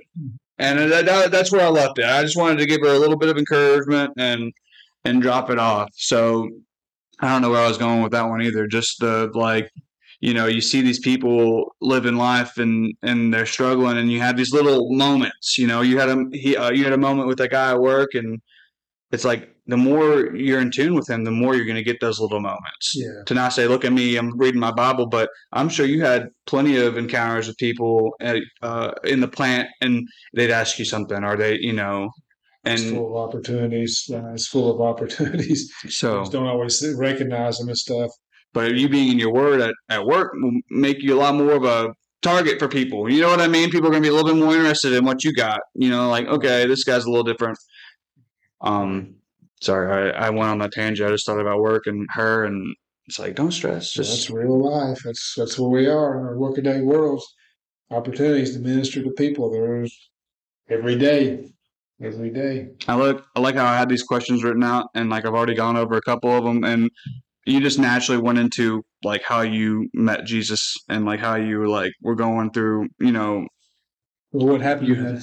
And that, that, that's where I left it. I just wanted to give her a little bit of encouragement and and drop it off. So I don't know where I was going with that one either. Just the, like, you know, you see these people living life and, and they're struggling, and you have these little moments. You know, you had a he, uh, you had a moment with that guy at work, and it's like the more you're in tune with him, the more you're going to get those little moments. Yeah. To not say, look at me, I'm reading my Bible, but I'm sure you had plenty of encounters with people at, uh, in the plant, and they'd ask you something, or they, you know, and it's full of opportunities. Uh, it's full of opportunities. So don't always recognize them and stuff. But you being in your word at, at work will make you a lot more of a target for people. You know what I mean? People are going to be a little bit more interested in what you got. You know, like, okay, this guy's a little different. Um, sorry, I, I went on that tangent. I just thought about work and her, and it's like, don't stress. Just... That's real life. That's that's where we are in our workaday worlds. Opportunities to minister to people. There's every day, every day. I look. I like how I had these questions written out, and like I've already gone over a couple of them, and you just naturally went into like how you met Jesus and like how you like were going through, you know. Well, what happened? You had...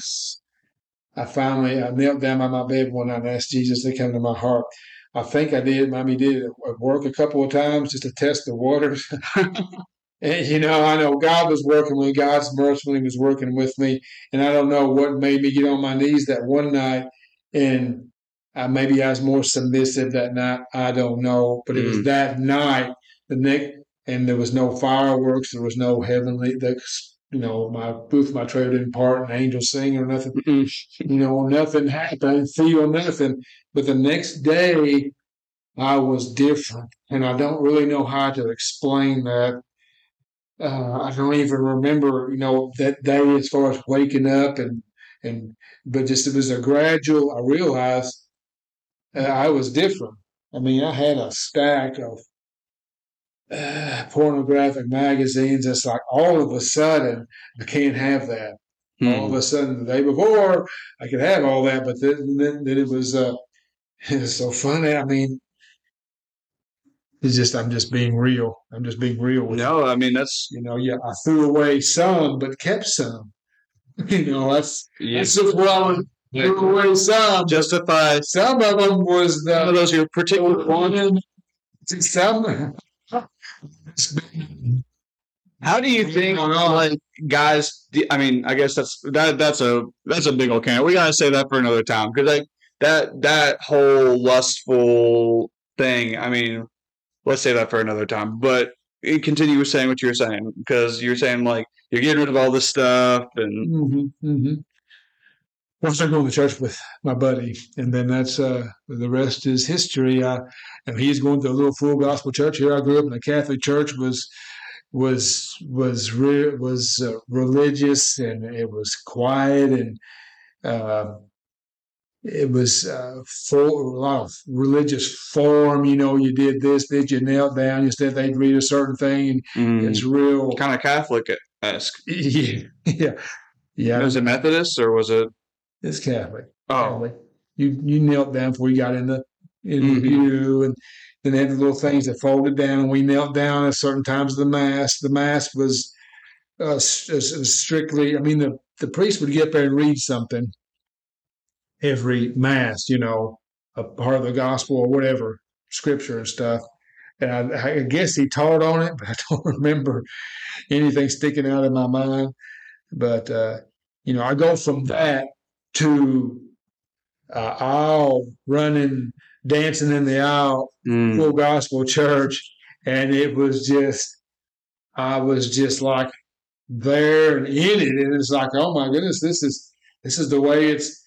I finally, I knelt down by my bed one night and asked Jesus to come to my heart. I think I did, Mommy did at work a couple of times just to test the waters. And, you know, I know God was working with me. God's mercifully was working with me. And I don't know what made me get on my knees that one night. And I, maybe I was more submissive that night. I don't know. But it mm. was that night, the next, and there was no fireworks. There was no heavenly, the, you know, my booth, my trailer didn't part, and angel sing or nothing. Mm-mm. You know, nothing happened, feel nothing. But the next day, I was different, and I don't really know how to explain that. Uh, I don't even remember, you know, that day as far as waking up and and. But just it was a gradual. I realized uh, I was different. I mean, I had a stack of uh, pornographic magazines. It's like all of a sudden I can't have that. Hmm. All of a sudden, the day before, I could have all that, but then then, then it was uh, it was so funny. I mean, it's just I'm just being real. I'm just being real with no, you. I mean that's you know, yeah. I threw away some, but kept some. You know, that's yeah. that's just what I would yeah. threw away some. Justify some of them was the, some of those your particular one. Some. How do you think, like, guys? I mean, I guess that's that. That's a that's a big old can. We gotta save that for another time because, like, that that whole lustful thing. I mean, let's save that for another time. But continue with saying what you were saying because you're saying like you're getting rid of all this stuff and. Mm-hmm, mm-hmm. Well, I started going to church with my buddy, and then that's uh, the rest is history. I, and he's going to a little full gospel church here. I grew up in a Catholic church. Was was was re- was uh, religious, and it was quiet, and uh, it was uh, full a lot of religious form. You know, you did this, did you knelt down? You said they'd read a certain thing. And mm. It's real kind of Catholic-esque. Yeah, yeah, yeah. Was it Methodist or was it? It's Catholic. Oh, you you knelt down before you got in the in mm-hmm. the pew, and then they had the little things that folded down, and we knelt down at certain times of the mass. The mass was uh, was strictly. I mean, the the priest would get up there and read something every mass, you know, a part of the gospel or whatever, scripture and stuff. And I, I guess he taught on it, but I don't remember anything sticking out in my mind. But uh, you know, I go from that. To uh, aisle running, dancing in the aisle, mm. full gospel church, and it was just, I was just like there and in it, and it's like, oh my goodness, this is this is the way it's.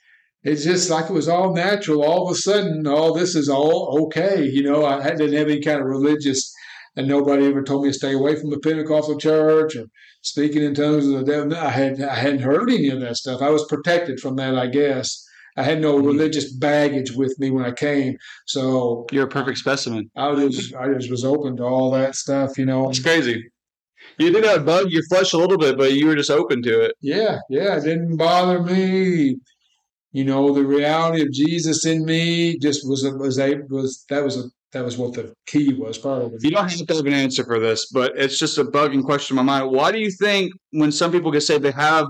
It's just like it was all natural. All of a sudden, all this is all okay, you know. I didn't have any kind of religious, and nobody ever told me to stay away from the Pentecostal church or speaking in tongues of the devil. I had I hadn't heard any of that stuff. I was protected from that, I guess. I had no religious baggage with me when I came. So you're a perfect specimen. I was I just was open to all that stuff, you know. It's crazy. You did have bug your flesh a little bit, but you were just open to it. Yeah, yeah. It didn't bother me. You know, the reality of Jesus in me just was a, was a was that was a. That was what the key was, probably. You don't have to have an answer for this, but it's just a bugging question in my mind. Why do you think when some people get saved, they have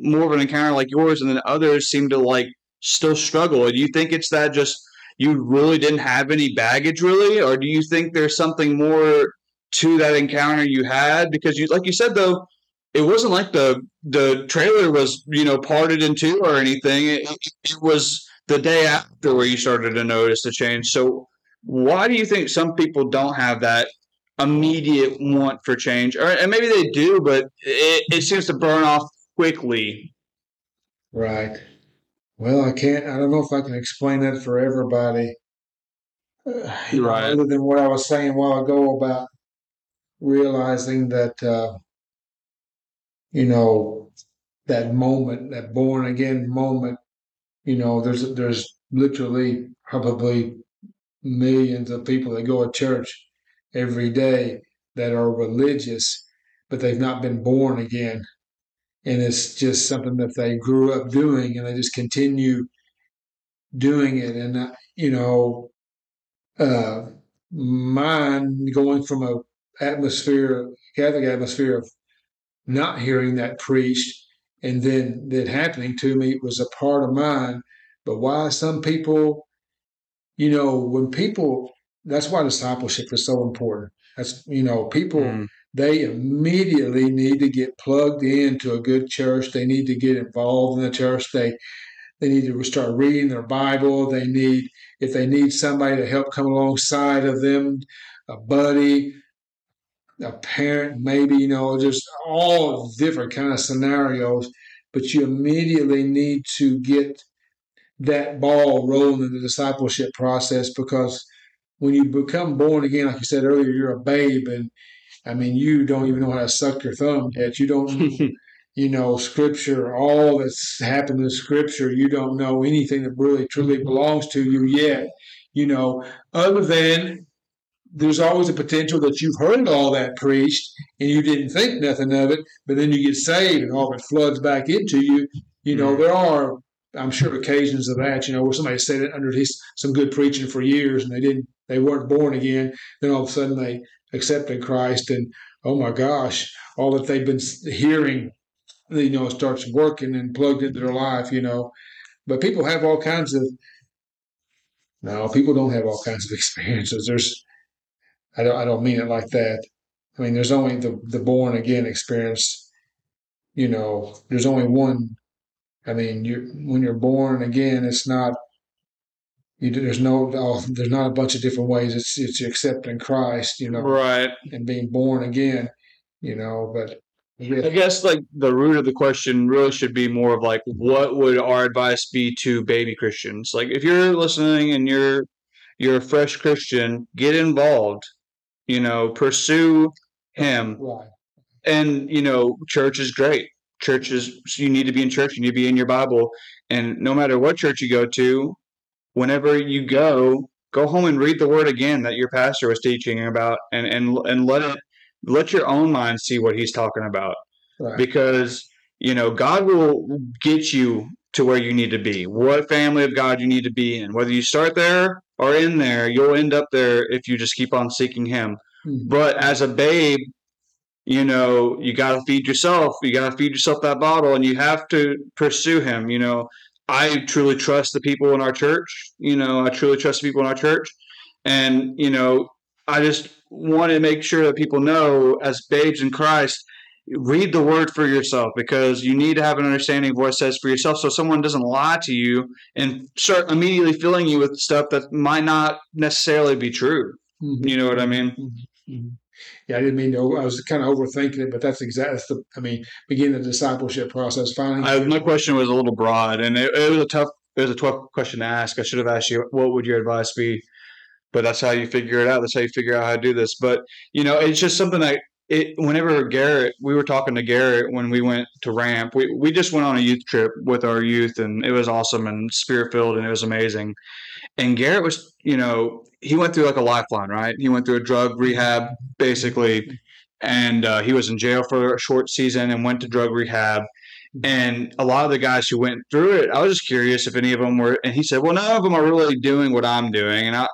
more of an encounter like yours, and then others seem to like still struggle? Do you think it's that just you really didn't have any baggage, really, or do you think there's something more to that encounter you had? Because, you, like you said, though, it wasn't like the the trailer was, you know, parted in two or anything. It, it was the day after where you started to notice the change. So. Why do you think some people don't have that immediate want for change? Or, and maybe they do, but it, it seems to burn off quickly. Right. Well, I can't, I don't know if I can explain that for everybody. Uh, you right. know, other than what I was saying a while ago about realizing that, uh, you know, that moment, that born again moment, you know, there's, there's literally probably millions of people that go to church every day that are religious, but they've not been born again. And it's just something that they grew up doing, and they just continue doing it. And, uh, you know, uh, mine going from a atmosphere, Catholic atmosphere of not hearing that preached and then that happening to me was a part of mine. But why some people... You know, when people, that's why discipleship is so important. That's, you know, people, mm. they immediately need to get plugged into a good church. They need to get involved in the church. They they need to start reading their Bible. They need, if they need somebody to help come alongside of them, a buddy, a parent, maybe, you know, just all different kind of scenarios. But you immediately need to get that ball rolling in the discipleship process, because when you become born again, like you said earlier, you're a babe, and I mean, you don't even know how to suck your thumb yet. You don't, you know, scripture, all that's happened in scripture, you don't know anything that really truly belongs to you yet, you know, other than there's always a potential that you've heard all that preached and you didn't think nothing of it, but then you get saved and all of it floods back into you. You know, there are, I'm sure, occasions of that, you know, where somebody said it under his, some good preaching for years and they didn't, they weren't born again. Then all of a sudden they accepted Christ and, oh my gosh, all that they've been hearing, you know, starts working and plugged into their life, you know. But people have all kinds of, no, people don't have all kinds of experiences. There's, I don't, I don't mean it like that. I mean, there's only the, the born again experience, you know, there's only one. I mean, you when you're born again, it's not, you, there's no, oh, there's not a bunch of different ways. It's, it's accepting Christ, you know, right, and being born again, you know, but. I guess like the root of the question really should be more of like, what would our advice be to baby Christians? Like if you're listening and you're, you're a fresh Christian, get involved, you know, pursue him. Right. And, you know, church is great. Church is, you need to be in church. You need to be in your Bible. And no matter what church you go to, whenever you go, go home and read the word again that your pastor was teaching about and, and, and let it, let your own mind see what he's talking about, right. Because, you know, God will get you to where you need to be, what family of God you need to be in, whether you start there or in there, you'll end up there if you just keep on seeking him. Mm-hmm. But as a babe, you know, you got to feed yourself, you got to feed yourself that bottle and you have to pursue him. You know, I truly trust the people in our church, you know, I truly trust the people in our church. And, you know, I just want to make sure that people know, as babes in Christ, read the word for yourself because you need to have an understanding of what it says for yourself so someone doesn't lie to you and start immediately filling you with stuff that might not necessarily be true. Mm-hmm. You know what I mean? Mm-hmm. Yeah, I didn't mean to. I was kind of overthinking it, but that's exactly the, I mean, begin the discipleship process. Finally, I, my question was a little broad and it, it was a tough, it was a tough question to ask. I should have asked you, what would your advice be? But that's how you figure it out. That's how you figure out how to do this. But, you know, it's just something that it, whenever Garrett, we were talking to Garrett when we went to RAMP, we, we just went on a youth trip with our youth and it was awesome and spirit filled and it was amazing. And Garrett was, you know, he went through like a lifeline, right? He went through a drug rehab basically. And uh, he was in jail for a short season and went to drug rehab. And a lot of the guys who went through it, I was just curious if any of them were, and he said, well, none of them are really doing what I'm doing. And I,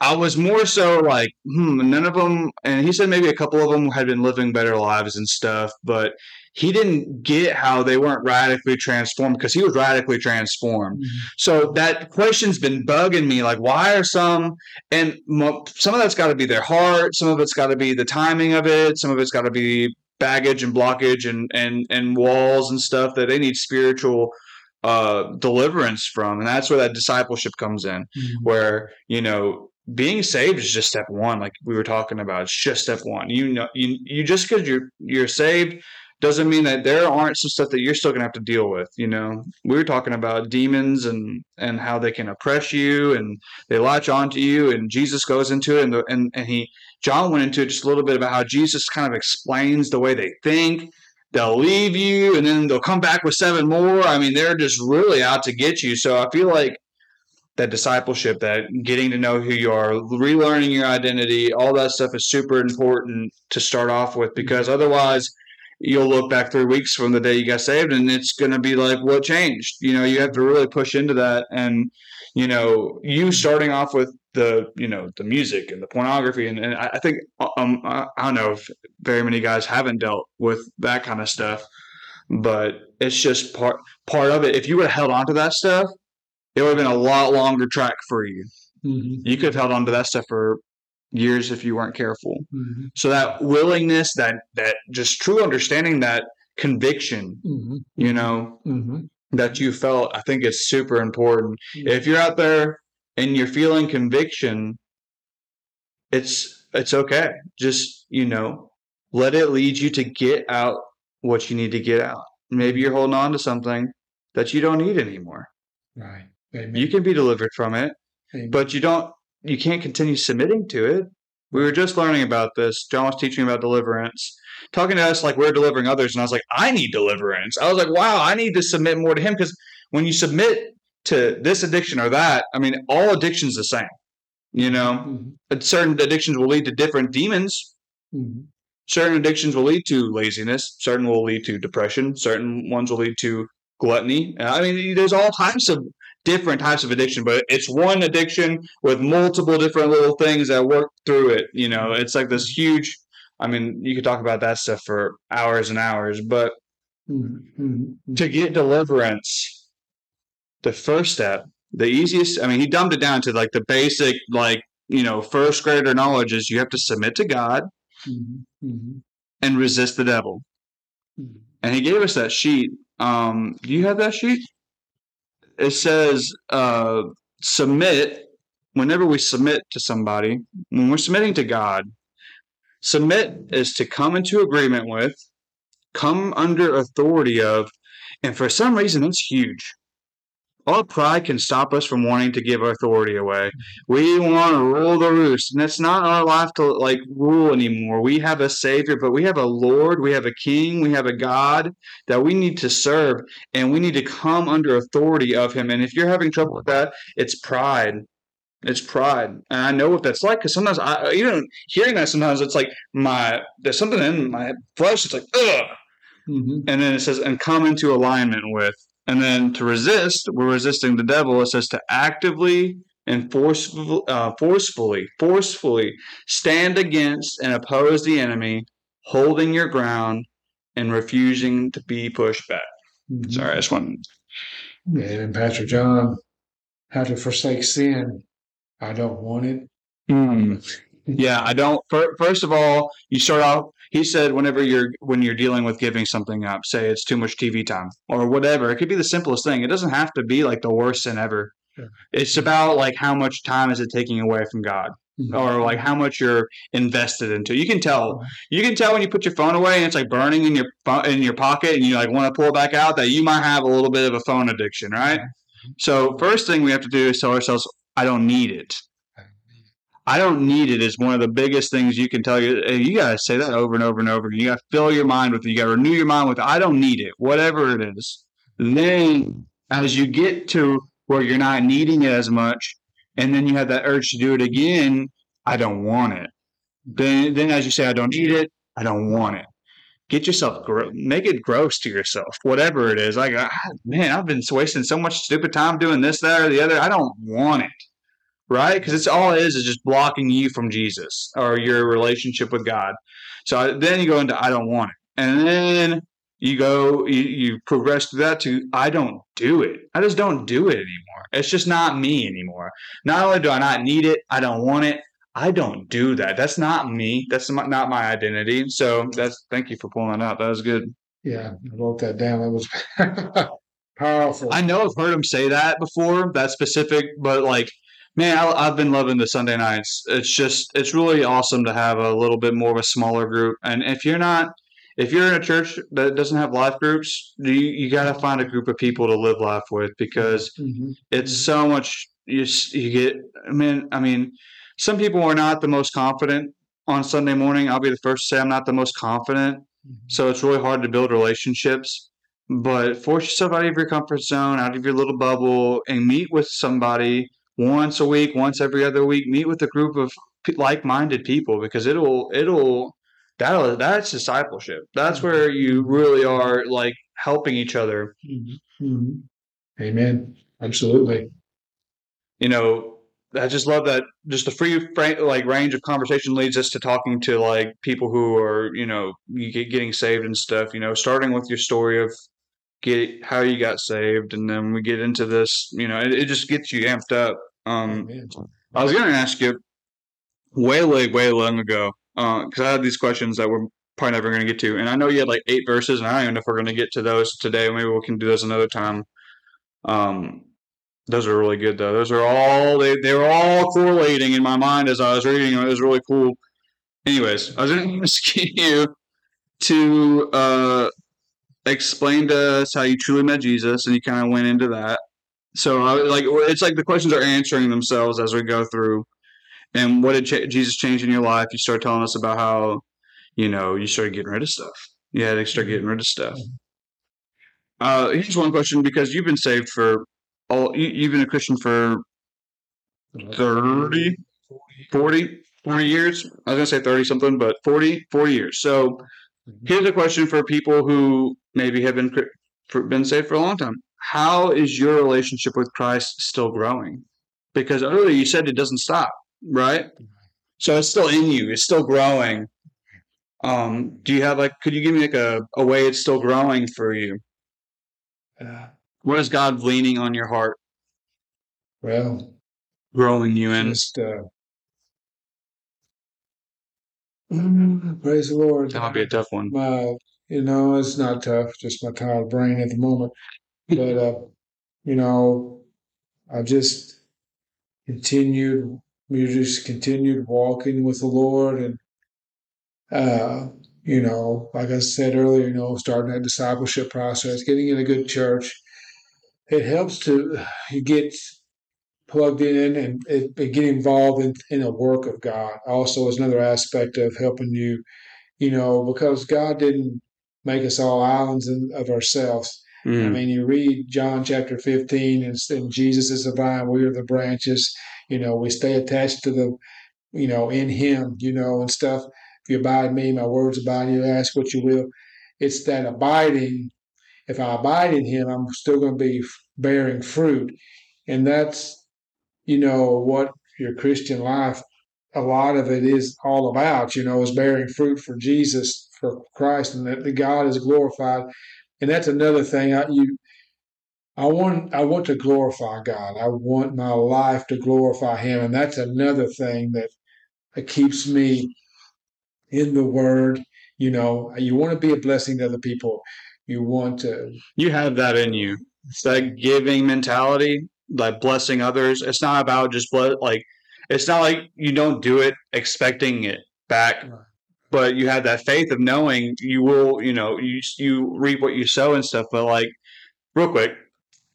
I was more so like, hmm, none of them, and he said maybe a couple of them had been living better lives and stuff, but he didn't get how they weren't radically transformed because he was radically transformed. Mm-hmm. So that question's been bugging me, like why are some, and some of that's got to be their heart, some of it's got to be the timing of it, some of it's got to be baggage and blockage and, and, and walls and stuff that they need spiritual uh, deliverance from, and that's where that discipleship comes in, mm-hmm. where, you know, being saved is just step one, like we were talking about. It's just step one. You know, you you just because you're you're saved doesn't mean that there aren't some stuff that you're still gonna have to deal with. You know, we were talking about demons and and how they can oppress you and they latch onto you. And Jesus goes into it, and the, and and he John went into it just a little bit about how Jesus kind of explains the way they think. They'll leave you, and then they'll come back with seven more. I mean, they're just really out to get you. So I feel like that discipleship, that getting to know who you are, relearning your identity, all that stuff is super important to start off with, because otherwise you'll look back three weeks from the day you got saved and it's going to be like, what changed? You know, you have to really push into that. And, you know, you starting off with the, you know, the music and the pornography. And, and I think, um, I don't know if very many guys haven't dealt with that kind of stuff, but it's just part, part of it. If you would have held on to that stuff, it would have been a lot longer track for you. Mm-hmm. You could have held on to that stuff for years if you weren't careful. Mm-hmm. So that willingness, that that just true understanding, that conviction, mm-hmm. you know, mm-hmm. that you felt, I think it's super important. Mm-hmm. If you're out there and you're feeling conviction, it's it's okay. Just, you know, let it lead you to get out what you need to get out. Maybe you're holding on to something that you don't need anymore. Right. Amen. You can be delivered from it, Amen. But you don't. You can't continue submitting to it. We were just learning about this. John was teaching about deliverance, talking to us like we're delivering others, and I was like, I need deliverance. I was like, wow, I need to submit more to him, because when you submit to this addiction or that, I mean, all addiction's the same. You know, mm-hmm. certain addictions will lead to different demons. Mm-hmm. Certain addictions will lead to laziness. Certain will lead to depression. Certain ones will lead to gluttony. I mean, there's all types of different types of addiction, but it's one addiction with multiple different little things that work through it. You know, it's like this huge, I mean, you could talk about that stuff for hours and hours, but mm-hmm. to get deliverance, the first step, the easiest, I mean, he dumbed it down to like the basic, like, you know, first grader knowledge is you have to submit to God mm-hmm. and resist the devil. Mm-hmm. And he gave us that sheet. Um, do you have that sheet? It says uh, submit. Whenever we submit to somebody, when we're submitting to God, submit is to come into agreement with, come under authority of, and for some reason, it's huge. All pride can stop us from wanting to give our authority away. We want to rule the roost, and it's not our life to like rule anymore. We have a Savior, but we have a Lord, we have a King, we have a God that we need to serve, and we need to come under authority of Him. And if you're having trouble with that, it's pride. It's pride, and I know what that's like because sometimes I, even hearing that, sometimes it's like my there's something in my flesh. It's like ugh, mm-hmm. and then it says and come into alignment with. And then to resist, we're resisting the devil. It says to actively and forcefully, uh, forcefully, forcefully stand against and oppose the enemy, holding your ground and refusing to be pushed back. Mm-hmm. Sorry, I just wanted. Yeah, and Pastor John, how to forsake sin. I don't want it. Mm. Yeah, I don't. First of all, you start off. He said, whenever you're when you're dealing with giving something up, say it's too much T V time or whatever. It could be the simplest thing. It doesn't have to be like the worst sin ever. Sure. It's about like how much time is it taking away from God, mm-hmm. or like how much you're invested into. You can tell. You can tell when you put your phone away and it's like burning in your in your pocket, and you like want to pull back out that you might have a little bit of a phone addiction, right? Mm-hmm. So first thing we have to do is tell ourselves, I don't need it. I don't need it is one of the biggest things you can tell you. You got to say that over and over and over. You got to fill your mind with it. You got to renew your mind with it. I don't need it, whatever it is. And then as you get to where you're not needing it as much, and then you have that urge to do it again, I don't want it. Then, then as you say, I don't need it, I don't want it. Get yourself, gro- make it gross to yourself, whatever it is. Like, ah, man, I've been wasting so much stupid time doing this, that, or the other. I don't want it. Right? Because it's all it is is just blocking you from Jesus or your relationship with God. So then you go into I don't want it. And then you go, you, you progress through that to I don't do it. I just don't do it anymore. It's just not me anymore. Not only do I not need it, I don't want it. I don't do that. That's not me. That's not my identity. So that's thank you for pulling that out. That was good. Yeah, I wrote that down. That was powerful. I know I've heard him say that before, that specific, but like, man, I, I've been loving the Sunday nights. It's just, it's really awesome to have a little bit more of a smaller group. And if you're not, if you're in a church that doesn't have life groups, you, you got to find a group of people to live life with because mm-hmm. it's so much, you, you get, I mean, I mean, some people are not the most confident on Sunday morning. I'll be the first to say I'm not the most confident. Mm-hmm. So it's really hard to build relationships. But force yourself out of your comfort zone, out of your little bubble, and meet with somebody. Once a week, once every other week, meet with a group of like-minded people because it'll it'll that that's discipleship. That's where you really are like helping each other. Mm-hmm. Amen. Absolutely. You know, I just love that. Just the free like range of conversation leads us to talking to like people who are you know getting saved and stuff. You know, starting with your story of. Get how you got saved, and then we get into this. You know, it, it just gets you amped up. Um, I was going to ask you way, way, way long ago because uh, I had these questions that we're probably never going to get to, and I know you had like eight verses, and I don't even know if we're going to get to those today. Maybe we can do those another time. Um, those are really good, though. Those are all they they were all correlating in my mind as I was reading. It was really cool. Anyways, I was going to ask you to. Uh, Explain to us how you truly met Jesus, and you kind of went into that. So, I, like, it's like the questions are answering themselves as we go through. And what did ch- Jesus change in your life? You start telling us about how, you know, you started getting rid of stuff. You had to start getting rid of stuff. Uh, here's one question because you've been saved for all. You, you've been a Christian for thirty forty, forty years. I was going to say thirty something, but forty, forty years. So here's a question for people who maybe have been been saved for a long time. How is your relationship with Christ still growing? Because earlier you said it doesn't stop, right? So it's still in you. It's still growing. Um, do you have like, could you give me like a, a way it's still growing for you? Uh, what is God leaning on your heart? Well, growing you in. Just, uh, praise the Lord. That might be a tough one. Well, you know, it's not tough. Just my tired brain at the moment. But, uh, you know, I've just continued, we just continued walking with the Lord. And, uh, you know, like I said earlier, you know, starting that discipleship process, getting in a good church. It helps to get plugged in and, and get involved in, in the work of God. Also is another aspect of helping you, you know, because God didn't make us all islands in, of ourselves. Mm. I mean, you read John chapter fifteen, and, and Jesus is the vine, we are the branches. You know, we stay attached to the, you know, in him, you know, and stuff. If you abide in me, my words abide in you, ask what you will. It's that abiding. If I abide in him, I'm still going to be bearing fruit. And that's, you know, what your Christian life, a lot of it is all about, you know, is bearing fruit for Jesus, for Christ, and that God is glorified. And that's another thing. I you, I want I want to glorify God. I want my life to glorify him. And that's another thing that keeps me in the Word. You know, you want to be a blessing to other people. You want to. You have that in you. It's that giving mentality, like blessing others. It's not about just bless, like, it's not like you don't do it expecting it back. Right. But you have that faith of knowing you will, you know, you you reap what you sow and stuff. But like, real quick,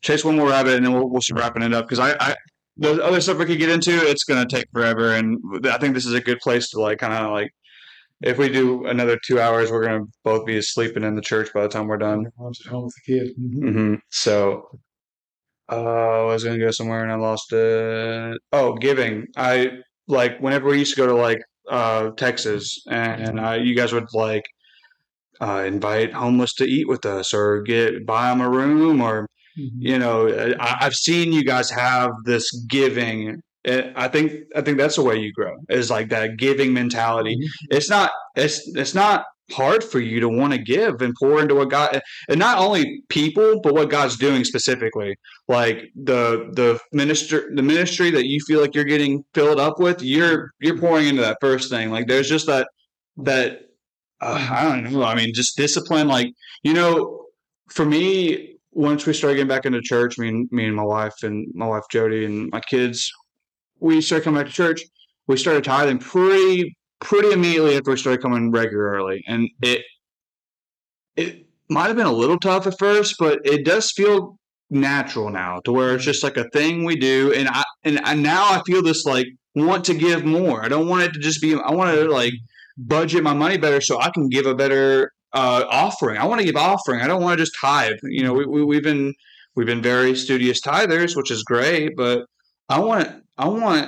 chase one more rabbit and then we'll, we'll start wrapping it up. Because I, I, the other stuff we could get into, it's going to take forever. And I think this is a good place to like, kind of like, if we do another two hours, we're going to both be sleeping in the church by the time we're done. I was at home with the kid. Mm-hmm. Mm-hmm. So uh, I was going to go somewhere and I lost it. Oh, giving. I like, whenever we used to go to like, Uh, Texas, and uh, you guys would like uh, invite homeless to eat with us, or get buy them a room, or mm-hmm. you know, I, I've seen you guys have this giving. And I think I think that's the way you grow, is like that giving mentality. Mm-hmm. It's not it's it's not hard for you to want to give and pour into what God, and not only people, but what God's doing specifically. Like the the minister, the ministry that you feel like you're getting filled up with, you're you're pouring into that first thing. Like there's just that that uh, I don't know. I mean, just discipline. Like you know, for me, once we started getting back into church, me and me and my wife and my wife Jody and my kids, we started coming back to church. We started tithing pretty. pretty immediately after we started coming regularly. And it it might have been a little tough at first, but it does feel natural now to where it's just like a thing we do. And I and I, now I feel this like want to give more. I don't want it to just be, I want to like budget my money better so I can give a better uh, offering. I want to give offering. I don't want to just tithe. You know, we, we, we've been we've been very studious tithers, which is great, but I want I want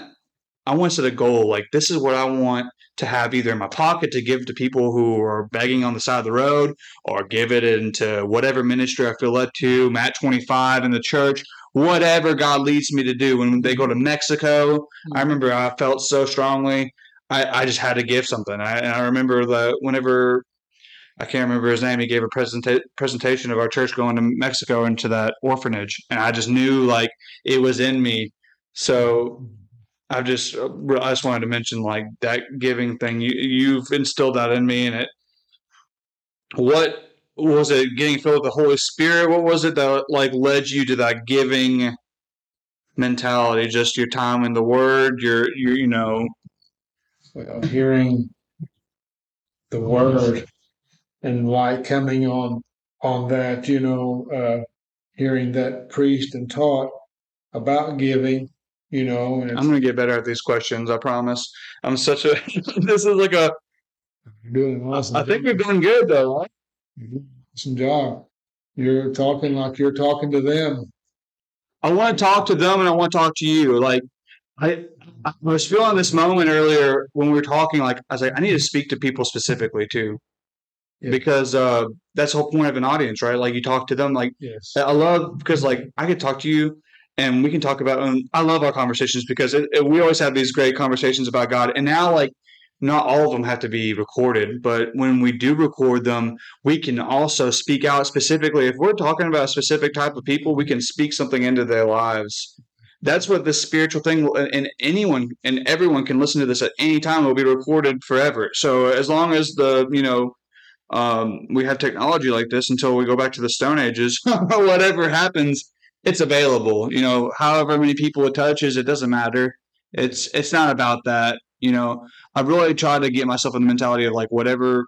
I want to set a goal. Like this is what I want to have either in my pocket to give to people who are begging on the side of the road, or give it into whatever ministry I feel led to, Matt twenty-five in the church, whatever God leads me to do. When they go to Mexico, mm-hmm. I remember I felt so strongly, I, I just had to give something. I, and I remember that whenever, I can't remember his name, he gave a presenta- presentation of our church going to Mexico into that orphanage. And I just knew like it was in me. So I've just, I just wanted to mention like that giving thing. You, you've instilled that in me, and it. What was it? Getting filled with the Holy Spirit. What was it that like led you to that giving mentality? Just your time in the Word. Your, your, you know. Well, hearing the Word and light coming on on that, you know, uh, hearing that preached and taught about giving. You know, and I'm going to get better at these questions. I promise. I'm such a. This is like a. You're doing awesome. I, I think you're doing good though. Right? Awesome job. You're talking like you're talking to them. I want to talk to them, and I want to talk to you. Like I, I was feeling this moment earlier when we were talking, like, I was like, I need to speak to people specifically too, yeah. because uh, that's the whole point of an audience, right? Like, you talk to them, like, yes. I love, because like, I could talk to you and we can talk about, and I love our conversations because it, it, we always have these great conversations about God. And now, like, not all of them have to be recorded, but when we do record them, we can also speak out specifically. If we're talking about a specific type of people, we can speak something into their lives. That's what this spiritual thing, and anyone and everyone can listen to this at any time. It will be recorded forever. So as long as the, you know, um, we have technology like this until we go back to the Stone Ages, whatever happens, it's available. You know, however many people it touches, it doesn't matter. It's, it's not about that. You know, I really try to get myself in the mentality of like whatever,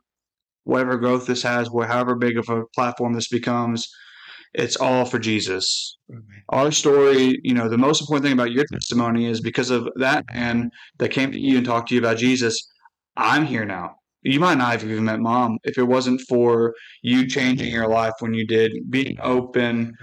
whatever growth this has, however big of a platform this becomes, it's all for Jesus. Mm-hmm. Our story, you know, the most important thing about your testimony is because of that, and that came to you and talked to you about Jesus. I'm here now. You might not have even met Mom if it wasn't for you changing your life when you did, being open.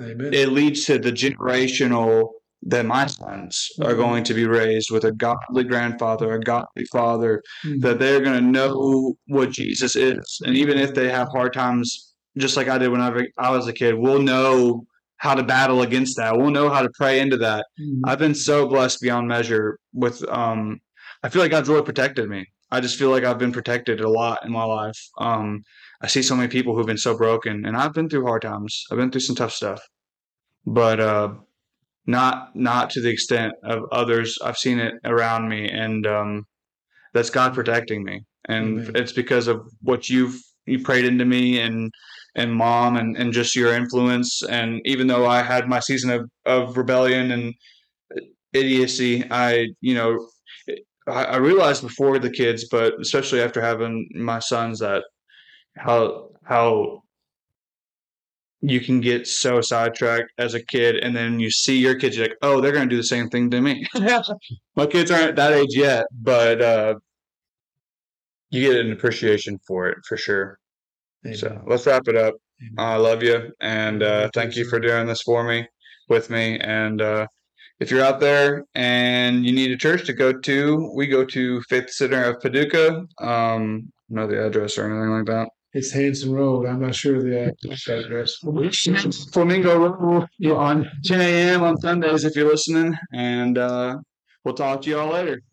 Mm-hmm. It leads to the generational. That my sons are going to be raised with a godly grandfather, a godly father, mm-hmm. that they're going to know what Jesus is. And even if they have hard times, just like I did when I, I was a kid, we'll know how to battle against that. We'll know how to pray into that. Mm-hmm. I've been so blessed beyond measure with, um, I feel like God's really protected me. I just feel like I've been protected a lot in my life. Um, I see so many people who've been so broken, and I've been through hard times. I've been through some tough stuff, but, uh, Not not to the extent of others. I've seen it around me, and um, that's God protecting me. And Amen. It's because of what you've you prayed into me and and Mom and, and just your influence. And even though I had my season of, of rebellion and idiocy, I you know I, I realized before the kids, but especially after having my sons, that how how. you can get so sidetracked as a kid, and then you see your kids, you're like, oh, they're going to do the same thing to me. My kids aren't that age yet, but uh, you get an appreciation for it for sure. Amen. So let's wrap it up. Amen. I love you. And uh, thank you for doing this for me, with me. And uh, if you're out there and you need a church to go to, we go to Faith Center of Paducah. Um, I don't know the address or anything like that. It's Hanson Road. I'm not sure of the address. Flamingo Road on ten a.m. on Sundays if you're listening. And uh, we'll talk to you all later.